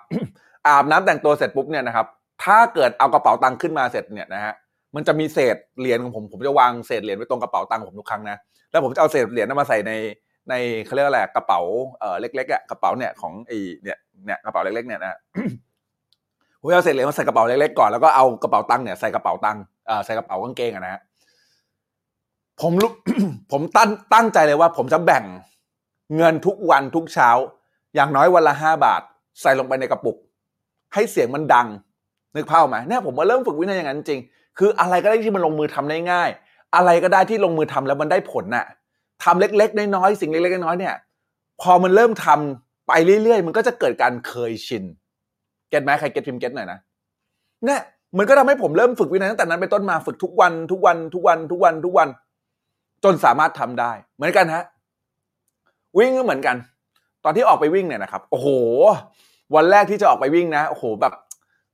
อาบน้ำแต่งตัวเสร็จปุ๊บเนี่ยนะครับถ้าเกิดเอากระเป๋าตังค์ขึ้นมาเสร็จเนี่ยนะฮะมันจะมีเศษเหรียญของผมผมจะวางเศษเหรียญไว้ตรงกระเป๋าตังค์ผมทุกครั้งนะแล้วผมจะเอาเศษเหรียญนั้นมาใส่ในในเขาเรียกอะไรกระเป๋าเออเล็กๆอ่ะกระเป๋าเนี่ยของไอ้เนี่ยเนี่ยกระเป๋าเล็กๆเนี่ยนะ ผมจะเอาเศษเหรียญมาใส่กระเป๋าเล็กๆก่อนแล้วก็เอากระเป๋าตังค์เนี่ยใส่กระเป๋าตังค์เอ่อใส่กระเป๋ากางเกงอ่ะนะฮะผมลุก ผมตั้งตั้งใจเลยว่าผมจะแบ่งเงินทุกวันทุกเช้าอย่างน้อยวันละห้าบาทใส่ลงไปในกระปุก ให้เสียงมันดังนึกภาพไหมเนี่ยผมว่าเริ่มฝึกวินัยอย่างนั้นจริงคืออะไรก็ได้ที่มันลงมือทำได้ง่ายอะไรก็ได้ที่ลงมือทำแล้วมันได้ผลน่ะทำเล็กๆน้อยๆสิ่งเล็กๆน้อยๆเนี่ยพอมันเริ่มทำไปเรื่อยๆมันก็จะเกิดการเคยชินเก็ตไหมใครเก็ตพิมพ์เก็ตหน่อยนะเนี่ยมันก็ทำให้ผมเริ่มฝึกวินัยตั้งแต่นั้นเป็นต้นมาฝึกทุกวันทุกวันทุกวันทุกวันทุกวันจนสามารถทำได้เหมือนกันฮะวิ่งก็เหมือนกันตอนที่ออกไปวิ่งเนี่ยนะครับโอ้โหวันแรกที่จะออกไปวิ่งนะโอ้โหแบบ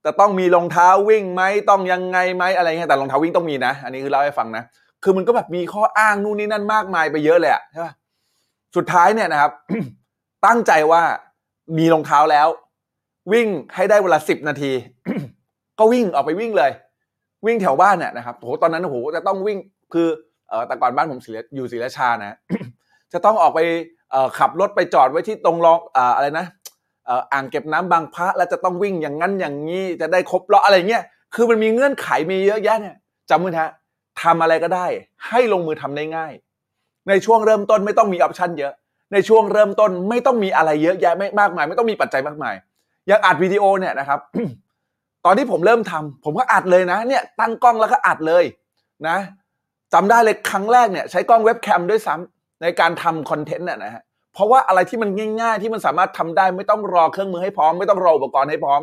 จะต้องมีรองเท้าวิ่งไหมต้องยังไงไหมอะไรเงี้ยแต่รองเท้าวิ่งต้องมีนะอันนี้คือเล่าให้ฟังนะคือมันก็แบบมีข้ออ้างนู่นนี่นั่นมากมายไปเยอะเลยอะใช่ป่ะสุดท้ายเนี่ยนะครับ ตั้งใจว่ามีรองเท้าแล้ววิ่งให้ได้เวลาสิบนาที ก็วิ่งออกไปวิ่งเลยวิ่งแถวบ้านเนี่ยนะครับโอ้โหตอนนั้นโอ้โหจะต้องวิ่งคือเอ่อแต่ก่อนบ้านผมอยู่ศรีราชานะ จะต้องออกไปเอ่อขับรถไปจอดไว้ที่ตรงรองเอ่ออะไรนะอ่างเก็บน้ำบางพระแล้วจะต้องวิ่งอย่างนั้นอย่างนี้จะได้ครบล้ออะไรเงี้ยคือมันมีเงื่อนไขมีเยอะแยะเนี่ยจำไว้นะทำอะไรก็ได้ให้ลงมือทำได้ง่ายในช่วงเริ่มต้นไม่ต้องมีออปชั่นเยอะในช่วงเริ่มต้นไม่ต้องมีอะไรเยอะแยะไม่มากมายไม่ต้องมีปัจจัยมากมายอยากอัดวิดีโอเนี่ยนะครับ ตอนที่ผมเริ่มทำผมก็อัดเลยนะเนี่ยตั้งกล้องแล้วก็อัดเลยนะจำได้เลยครั้งแรกเนี่ยใช้กล้องเว็บแคมด้วยซ้ำในการทำคอนเทนต์เนี่ยนะฮะเพราะว่าอะไรที่มันง่ายๆที่มันสามารถทำได้ไม่ต้องรอเครื่องมือให้พร้อมไม่ต้องรออุปกรณ์ให้พร้อม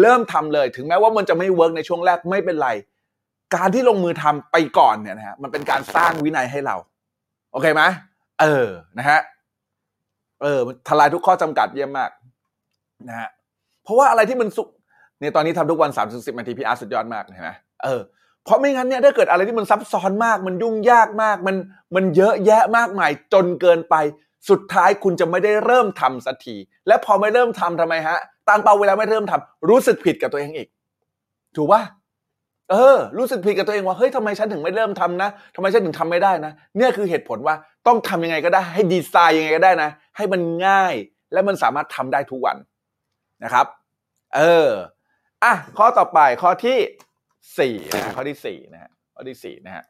เริ่มทำเลยถึงแม้ว่ามันจะไม่เวิร์กในช่วงแรกไม่เป็นไรการที่ลงมือทำไปก่อนเนี่ยนะฮะมันเป็นการสร้างวินัยให้เราโอเคไหมเออนะฮะเออทลายทุกข้อจำกัดเยี่ยมมากนะฮะเพราะว่าอะไรที่มันสุกเนี่ยตอนนี้ทำทุกวัน สามถึงสิบ นาทีพี่อาร์สุดยอดมากเห็นไหมเออเพราะไม่งั้นเนี่ยถ้าเกิดอะไรที่มันซับซ้อนมากมันยุ่งยากมากมันมันเยอะแยะมากมายจนเกินไปสุดท้ายคุณจะไม่ได้เริ่มทำสักทีและพอไม่เริ่มทำทำไมฮะตั้งเป้าเวลาไม่เริ่มทำรู้สึกผิดกับตัวเองอีกถูกป่ะเออรู้สึกผิดกับตัวเองว่าเฮ้ยทำไมฉันถึงไม่เริ่มทำนะทำไมฉันถึงทำไม่ได้นะเนี่ยคือเหตุผลว่าต้องทำยังไงก็ได้ให้ดีไซน์ยังไงก็ได้นะให้มันง่ายและมันสามารถทำได้ทุกวันนะครับเอออ่ะข้อต่อไปข้อที่สี่นะข้อที่สี่นะฮะข้อที่สี่นะฮะ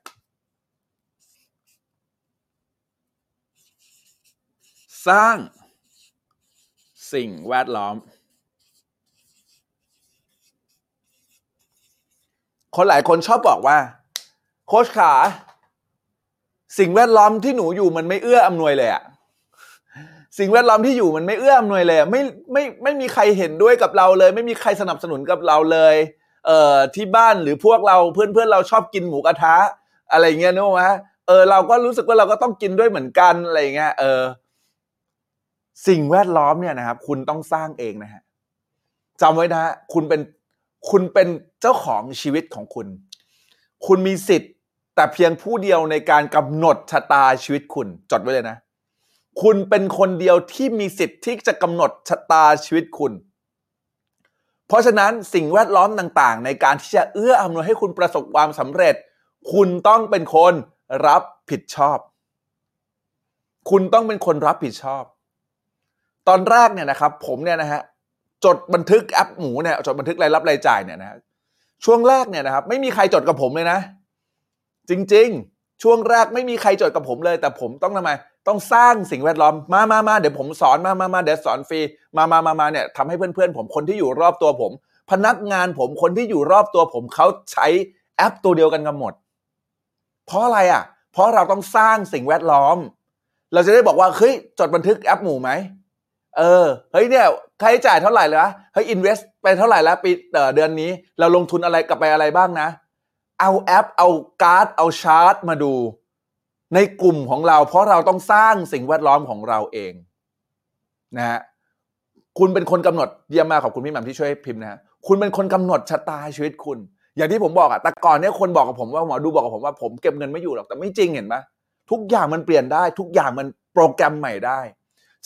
สร้างสิ่งแวดล้อมคนหลายคนชอบบอกว่าโค้ชขาสิ่งแวดล้อมที่หนูอยู่มันไม่เอื้ออำนวยเลยอะสิ่งแวดล้อมที่อยู่มันไม่เอื้ออำนวยเลยไม่ไม่ไม่มีใครเห็นด้วยกับเราเลยไม่มีใครสนับสนุนกับเราเลยเอ่อที่บ้านหรือพวกเราเพื่อนเพื่อนเราชอบกินหมูกระทะอะไรเงี้ยนึกว่าเออเราก็รู้สึกว่าเราก็ต้องกินด้วยเหมือนกันอะไรเงี้ยเออสิ่งแวดล้อมเนี่ยนะครับคุณต้องสร้างเองนะฮะจำไว้นะฮะคุณเป็นคุณเป็นเจ้าของชีวิตของคุณคุณมีสิทธิ์แต่เพียงผู้เดียวในการกำหนดชะตาชีวิตคุณจดไว้เลยนะคุณเป็นคนเดียวที่มีสิทธิ์ที่จะกำหนดชะตาชีวิตคุณเพราะฉะนั้นสิ่งแวดล้อมต่างๆในการที่จะเอื้ออำนวยให้คุณประสบความสำเร็จคุณต้องเป็นคนรับผิดชอบคุณต้องเป็นคนรับผิดชอบตอนแรกเนี่ยนะครับผมเนี่ยนะฮะจดบันทึกแอปหมูเนี่ยจดบันทึกรายรับรายจ่ายเนี่ยนะฮะช่วงแรกเนี่ยนะครับไม่มีใครจดกับผมเลยนะจริงๆช่วงแรกไม่มีใครจดกับผมเลยแต่ผมต้องทำไมต้องสร้างสิ่งแวดล้อมมามามาเดี๋ยวผมสอนมามามาเดี๋ยวสอนฟรีมามามามาเนี่ยทำให้เพื่อนๆผมคนที่อยู่รอบตัวผมพนักงานผมคนที่อยู่รอบตัวผมเขาใช้แอปตัวเดียวกันกันหมดเพราะอะไรอ่ะเพราะเราต้องสร้างสิ่งแวดล้อมเราจะได้บอกว่าเฮ้ยจดบันทึกแอปหมูไหมเออเฮ้ยเนี่ยค่าใช้จ่ายเท่าไหร่แล้วเฮ้ยอินเวสต์ไปเท่าไหร่แล้วปีเดือนนี้เราลงทุนอะไรกับไปอะไรบ้างนะเอาแอปเอาการ์ดเอาชาร์ตมาดูในกลุ่มของเราเพราะเราต้องสร้างสิ่งแวดล้อมของเราเองนะฮะคุณเป็นคนกำหนดเยี่ยมมากขอบคุณพี่แหม่มที่ช่วยพิมพ์นะฮะคุณเป็นคนกำหนดชะตาชีวิตคุณอย่างที่ผมบอกอะแต่ก่อนเนี่ยคนบอกกับผมว่าหมอดูบอกกับผมว่าผมเก็บเงินไม่อยู่หรอกแต่ไม่จริงเห็นไหมทุกอย่างมันเปลี่ยนได้ทุกอย่างมันโปรแกรมใหม่ได้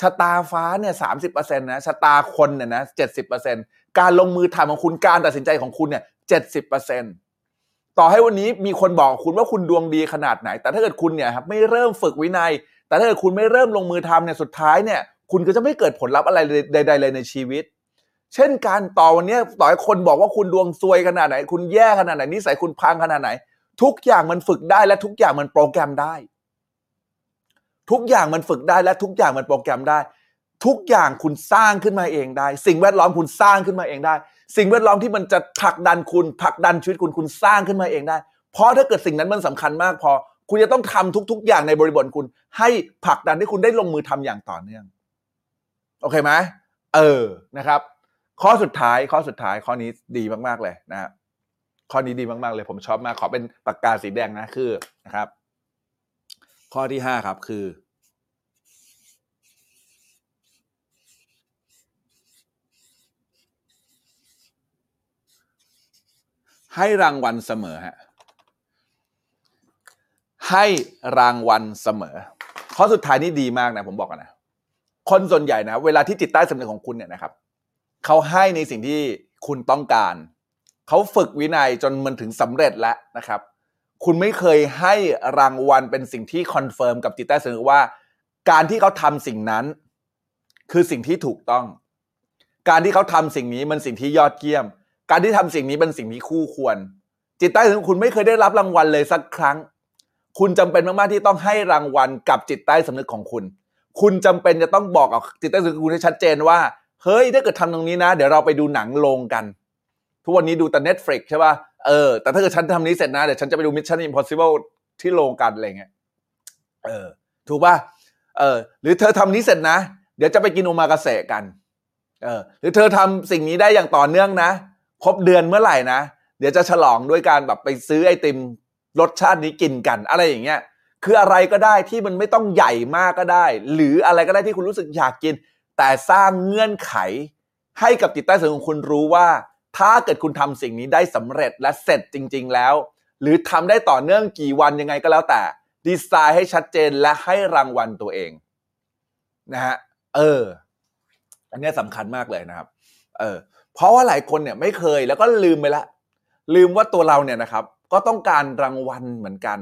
ชะตาฟ้าเนี่ย สามสิบเปอร์เซ็นต์ นะชะตาคนเนี่ยนะ เจ็ดสิบเปอร์เซ็นต์ การลงมือทำของคุณการตัดสินใจของคุณเนี่ย เจ็ดสิบเปอร์เซ็นต์ ต่อให้วันนี้มีคนบอกคุณว่าคุณดวงดีขนาดไหนแต่ถ้าเกิดคุณเนี่ยครับไม่เริ่มฝึกวินัยแต่ถ้าเกิดคุณไม่เริ่มลงมือทำเนี่ยสุดท้ายเนี่ยคุณก็จะไม่เกิดผลลัพธ์อะไรใดๆเลยในชีวิตเช่นการต่อวันนี้ต่อให้คนบอกว่าคุณดวงซวยขนาดไหนคุณแย่ขนาดไหนนิสัยคุณพังขนาดไหนทุกอย่างมันฝึกได้และทุกอย่างมันโปรแกรมได้ทุกอย่างมันฝึกได้และทุกอย่างมันโปรแกรมได้ ทุกอย่างคุณสร้างขึ้นมาเองได้สิ่งแวดล้อมคุณสร้างขึ้นมาเองได้สิ่งแวดล้อมที่มันจะผลักดันคุณผลักดันชีวิตคุณคุณสร้างขึ้นมาเองได้เพราะถ้าเกิดสิ่งนั้นมันสำคัญมากพอคุณจะต้องทำทุกๆอย่างในบริบทคุณให้ผลักดันให้คุณได้ลงมือทำอย่างต่อเนื่องโอเคไหมเออนะครับข้อสุดท้ายข้อสุดท้ายข้อนี้ดีมากๆเลยนะข้อนี้ดีมากๆเลยผมชอบมากขอเป็นปากกาสีแดงนะคือนะครับข้อที่ห้าครับคือให้รางวัลเสมอฮะให้รางวัลเสมอข้อสุดท้ายนี่ดีมากนะผมบอกกันนะคนส่วนใหญ่นะเวลาที่จิตใต้สำนึกของคุณเนี่ยนะครับเขาให้ในสิ่งที่คุณต้องการเขาฝึกวินัยจนมันถึงสำเร็จแล้วนะครับคุณไม่เคยให้รางวัลเป็นสิ่งที่คอนเฟิร์มกับจิตใต้สำนึกว่าการที่เขาทำสิ่งนั้นคือสิ่งที่ถูกต้องการที่เขาทำสิ่งนี้มันสิ่งที่ยอดเยี่ยมการที่ทำสิ่งนี้เป็นสิ่งที่คู่ควรจิตใต้สำนึกคุณไม่เคยได้รับรางวัลเลยสักครั้งคุณจำเป็นมากๆที่ต้องให้รางวัลกับจิตใต้สำนึกของคุณคุณจำเป็นจะต้องบอกกับจิตใต้สำนึกคุณให้ชัดเจนว่าเฮ้ยถ้าเกิดทำตรงนี้นะเดี๋ยวเราไปดูหนังโรงกันทุกวันนี้ดูแต่ Netflix ใช่ป่ะเออแต่ถ้าเกิดฉันทำนี้เสร็จนะเดี๋ยวฉันจะไปดู Mission Impossible ที่โรงกันอะไรเงี้ยเออถูกป่ะเออหรือเธอทำนี้เสร็จนะเดี๋ยวจะไปกินโอมากาเสะกันเออหรือเธอทำสิ่งนี้ได้อย่างต่อเนื่องนะครบเดือนเมื่อไหร่นะเดี๋ยวจะฉลองด้วยการแบบไปซื้อไอติมรสชาตินี้กินกันอะไรอย่างเงี้ยคืออะไรก็ได้ที่มันไม่ต้องใหญ่มากก็ได้หรืออะไรก็ได้ที่คุณรู้สึกอยากกินแต่สร้างเงื่อนไขให้กับจิตใต้สำนึกของคุณรู้ว่าถ้าเกิดคุณทำสิ่งนี้ได้สำเร็จและเสร็จจริงๆแล้วหรือทำได้ต่อเนื่องกี่วันยังไงก็แล้วแต่ดีไซน์ให้ชัดเจนและให้รางวัลตัวเองนะฮะเอออันนี้สำคัญมากเลยนะครับเออเพราะว่าหลายคนเนี่ยไม่เคยแล้วก็ลืมไปละลืมว่าตัวเราเนี่ยนะครับก็ต้องการรางวัลเหมือนกัน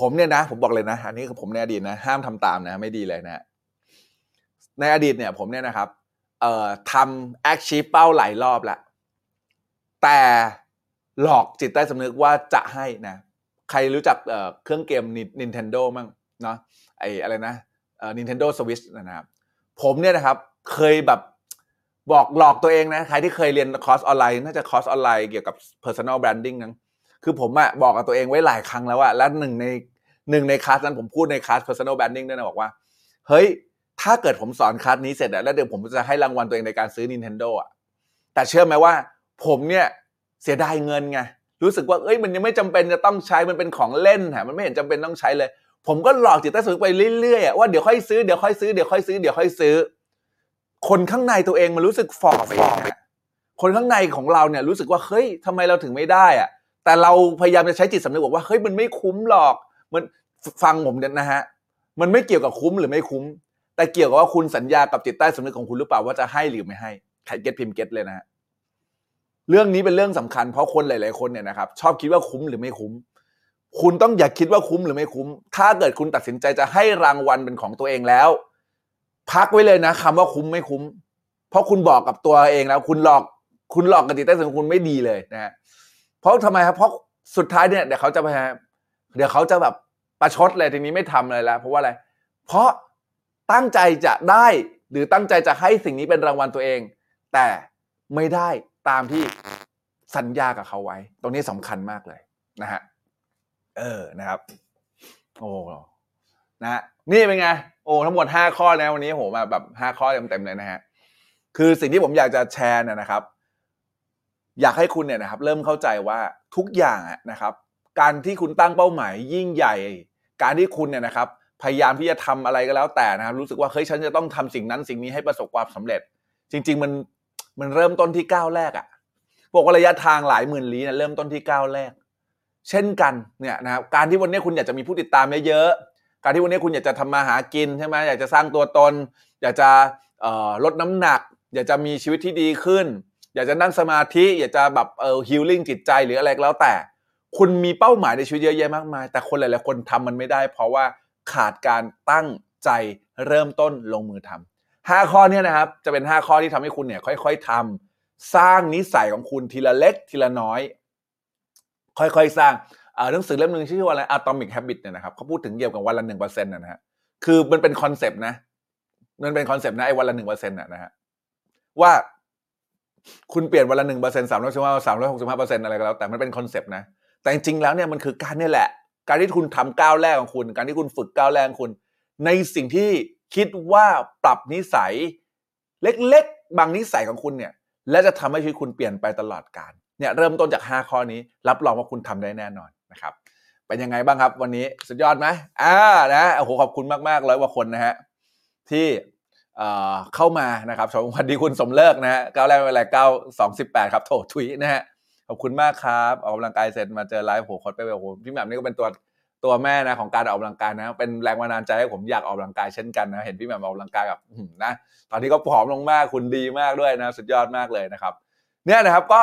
ผมเนี่ยนะผมบอกเลยนะอันนี้คือผมในอดีตนะห้ามทำตามนะไม่ดีเลยนะในอดีตเนี่ยผมเนี่ยนะครับเอ่อทำแอคชีพเป้าหลายรอบละแต่หลอกจิตใต้สำนึกว่าจะให้นะใครรู้จักเอ่อเครื่องเกม Nintendo มั้งเนาะไอ้อะไรนะเอ่อ Nintendo Switch นะครับผมเนี่ยนะครับเคยแบบบอกหลอกตัวเองนะใครที่เคยเรียนคอร์สออนไลน์น่าจะคอร์สออนไลน์เกี่ยวกับ Personal Branding นั้นคือผมอะบอกกับตัวเองไว้หลายครั้งแล้วอะและหนึ่งในหนึ่งในคลาสนั้นผมพูดในคลาส Personal Branding ด้วยนะบอกว่าเฮ้ยถ้าเกิดผมสอนคลาสนี้เสร็จแล้วเดี๋ยวผมจะให้รางวัลตัวเองในการซื้อ Nintendo อะแต่เชื่อไหมว่าผมเนี่ยเสียดายเงินไงรู้สึกว่าเอ้ยมันยังไม่จำเป็นจะต้องใช้มันเป็นของเล่นฮะมันไม่เห็นจำเป็นต้องใช้เลยผมก็หลอกจิตใต้สำนึกไปเรื่อยๆว่าเดี๋ยวค่อยซื้อเดี๋ยวค่อยซื้อเดี๋ยวค่อยซื้อเดี๋ยวค่อยซื้อคนข้างในตัวเองมันรู้สึกฝ่อไปคนข้างในของเราเนี่ยรู้สึกว่าเฮ้ยทำไมเราถึงไม่ได้อะแต่เราพยายามจะใช้จิตสำนึกบอกว่าเฮ้ยมันไม่คุ้มหรอกมันฟังผมนะฮะมันไม่เกี่ยวกับคุ้มหรือไม่คุ้มแต่เกี่ยวกับว่าคุณสัญญากับจิตใต้สำนึกของคุณหรือเปล่าว่าจะให้หรือไม่ให้ใครเก็ตพิมพ์เก็ตเลยนะฮะเรื่องนี้เป็นเรื่องสำคัญเพราะคนหลายๆคนเนี่ยนะครับชอบคิดว่าคุ้มหรือไม่คุ้มคุณต้องอย่าคิดว่าคุ้มหรือไม่คุ้มถ้าเกิดคุณตัดสินใจจะให้รางวัลเป็นของตัวเองแล้วพักไว้เลยนะคำว่าคุ้มไม่คุ้มเพราะคุณบอกกับตัวเองแล้วคุณหลอกคุณหลอกกับจิตใต้สำนึกคุณไม่ดีเลยนะฮะเพราะทำไมครับเพราะสุดท้ายเนี่ยเดี๋ยวเขาจะไปเดี๋ยวเขาจะแบบประชดเลยทีนี้ไม่ทำอะไรแล้วเพราะว่าอะไรเพราะตั้งใจจะได้หรือตั้งใจจะให้สิ่งนี้เป็นรางวัลตัวเองแต่ไม่ได้ตามที่สัญญากับเขาไว้ตรงนี้สำคัญมากเลยนะฮะเออนะครับโอ้นะฮะนี่เป็นไงโอ้ทั้งหมดห้าข้อนะวันนี้โหมาแบบห้าข้อเต็มๆเลยนะฮะคือสิ่งที่ผมอยากจะแชร์เนี่ยนะครับอยากให้คุณเนี่ยนะครับเริ่มเข้าใจว่าทุกอย่างนะครับการที่คุณตั้งเป้าหมายยิ่งใหญ่การที่คุณเนี่ยนะครับพยายามที่จะทำอะไรก็แล้วแต่นะครับรู้สึกว่าเฮ้ยฉันจะต้องทำสิ่งนั้นสิ่งนี้ให้ประสบความสำเร็จจริงๆมันมันเริ่มต้นที่ก้าวแรกอ่ะบอกว่าระยะทางหลายหมื่นลี้นะเริ่มต้นที่ก้าวแรกเช่นกันเนี่ยนะครับการที่วันนี้คุณอยากจะมีผู้ติดตามเยอะๆการที่วันนี้คุณอยากจะทำมาหากินใช่ไหมอยากจะสร้างตัวตนอยากจะเอ่อลดน้ำหนักอยากจะมีชีวิตที่ดีขึ้นอยากจะนั่งสมาธิอยากจะแบบเอ่อฮีลลิ่งจิตใจหรืออะไรก็แล้วแต่คุณมีเป้าหมายในชีวิตเยอะแยะมากมายแต่คนหลายๆคนทำมันไม่ได้เพราะว่าขาดการตั้งใจเริ่มต้นลงมือทำห้าข้อเนี่ยนะครับจะเป็นห้าข้อที่ทำให้คุณเนี่ยค่อยๆทำสร้างนิสัยของคุณทีละเล็กทีละน้อยค่อยๆสร้างหนังสือเล่มนึงชื่อว่าอะไร Atomic Habits เนี่ยนะครับเขาพูดถึงเกี่ยวกับวันละ หนึ่งเปอร์เซ็นต์ นะฮะคือมันเป็นคอนเซ็ปต์นะ นั่นเป็นคอนเซ็ปต์นะไอ้วันละ หนึ่งเปอร์เซ็นต์ น่ะนะฮะว่าคุณเปลี่ยนวันละ หนึ่งเปอร์เซ็นต์ สามร้อยหกสิบห้าเปอร์เซ็นต์ อะไรก็แล้วแต่มันเป็นคอนเซ็ปต์นะแต่จริงๆแล้วเนี่ยมันคือการนี่แหละการที่คุณทำก้าวแรกของคุณการที่คุณฝึกก้าวแรกของคุณในสิ่งที่คิดว่าปรับนิสัยเล็กๆบางนิสัยของคุณเนี่ยและจะทำให้ชีวิตคุณเปลี่ยนไปตลอดกาลเนี่ยเริ่มต้นจากห้าข้อนี้รับรองว่าคุณทำได้แน่นอนนะครับเป็นยังไงบ้างครับวันนี้สุดยอดไหมอ่านะโอ้โหขอบคุณมากๆร้อยกว่าคนนะฮะที่เอ่อเข้ามานะครับสวัสดีคุณสมเลิกนะฮะเก้าแรกเวลาเก้าสองสิบแปดครับโถถุยนะฮะขอบคุณมากครับออกกำลังกายเสร็จมาเจอไลฟ์โหโคตรไปเลยโหพี่แหม่มนี่ก็เป็นตัวตัวแม่นะของการออกกำลังกายนะเป็นแรงบันดาลใจให้ผมอยากออกกำลังกายเช่นกันนะเห็นพี่แหม่มออกกำลังกายแบบนะตอนนี้ก็ผอมลงมากคุณดีมากด้วยนะสุดยอดมากเลยนะครับเนี่ยนะครับก็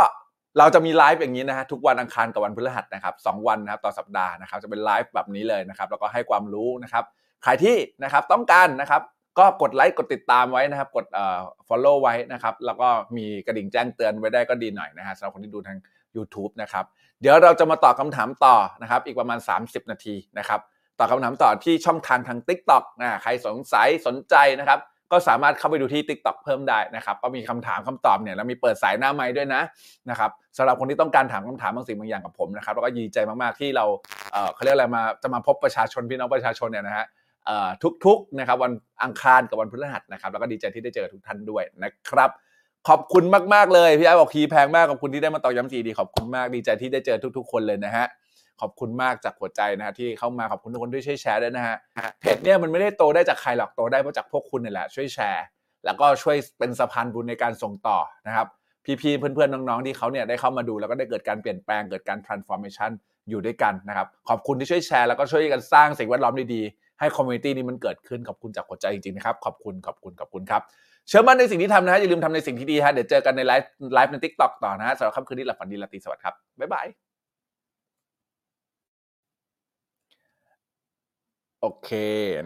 เราจะมีไลฟ์อย่างนี้นะฮะทุกวันอังคารกับวันพฤหัสนะครับสองวันนะครับต่อสัปดาห์นะครับจะเป็นไลฟ์แบบนี้เลยนะครับแล้วก็ให้ความรู้นะครับใครที่นะครับต้องการนะครับก็กดไลค์กดติดตามไว้นะครับกดเอ่อ follow ไว้นะครับแล้วก็มีกระดิ่งแจ้งเตือนไว้ได้ก็ดีหน่อยนะฮะสำหรับคนที่ดูทาง YouTube นะครับเดี๋ยวเราจะมาตอบคำถามต่อนะครับอีกประมาณสามสิบนาทีนะครับตอบคำถามต่อที่ช่องทางทาง TikTok นะใครสงสัยสนใจนะครับก็สามารถเข้าไปดูที่ TikTok เพิ่มได้นะครับก็มีคำถามคำตอบเนี่ยแล้วมีเปิดสายหน้าไมค์ด้วยนะนะครับสำหรับคนที่ต้องการถามคำถามบางสิ่งบางอย่างกับผมนะครับแล้วก็ยินดีใจมากๆที่เราเอ่อเค้าเรียกอะไรมาจะมาพบประชาชนพี่น้องประชาชนเนี่ยนะฮะเอ่อทุกๆนะครับวันอังคารกับวันพฤหัสนะครับแล้วก็ดีใจที่ได้เจอทุกท่านด้วยนะครับขอบคุณมากๆเลยพี่ไอ้บอกคีแพงมากขอบคุณที่ได้มาตอกย้ำ จี ดี ขอบคุณมากดีใจที่ได้เจอทุกๆคนเลยนะฮะขอบคุณมากจากหัวใจนะฮะที่เข้ามาขอบคุณทุกคนที่ช่วยแชร์ด้วยนะฮะเพจเนี่ยมันไม่ได้โตได้จากใครหรอกโตได้เพราะจากพวกคุณนี่แหละช่วยแชร์แล้วก็ช่วยเป็นสะพานบุญในการส่งต่อนะครับพี่ๆเพื่อนๆน้องๆที่เขาเนี่ยได้เข้ามาดูแล้วก็ได้เกิดการเปลี่ยนแปลงเกิดการ transformation อยู่ด้วยกันนะครับขอบคุณที่ช่วยแชร์แล้วก็ช่วยกันสร้างสิ่งแวดล้อมดีให้คอมมูนิตี้นี้มันเกิดขึ้นขอบคุณจากหัวใจจริงๆนะครับขอบคุณขอบคุณขอบคุณครับเชื่อมั่นในสิ่งที่ทำนะฮะอย่าลืมทำในสิ่งที่ดีฮะเดี๋ยวเจอกันในไลฟ์ไลฟ์ใน TikTok ต่อนะฮะสำหรับค่ำคืนนี้หลับฝันดีราตรีสวัสดิ์ครับบ๊ายบายโอเคนะ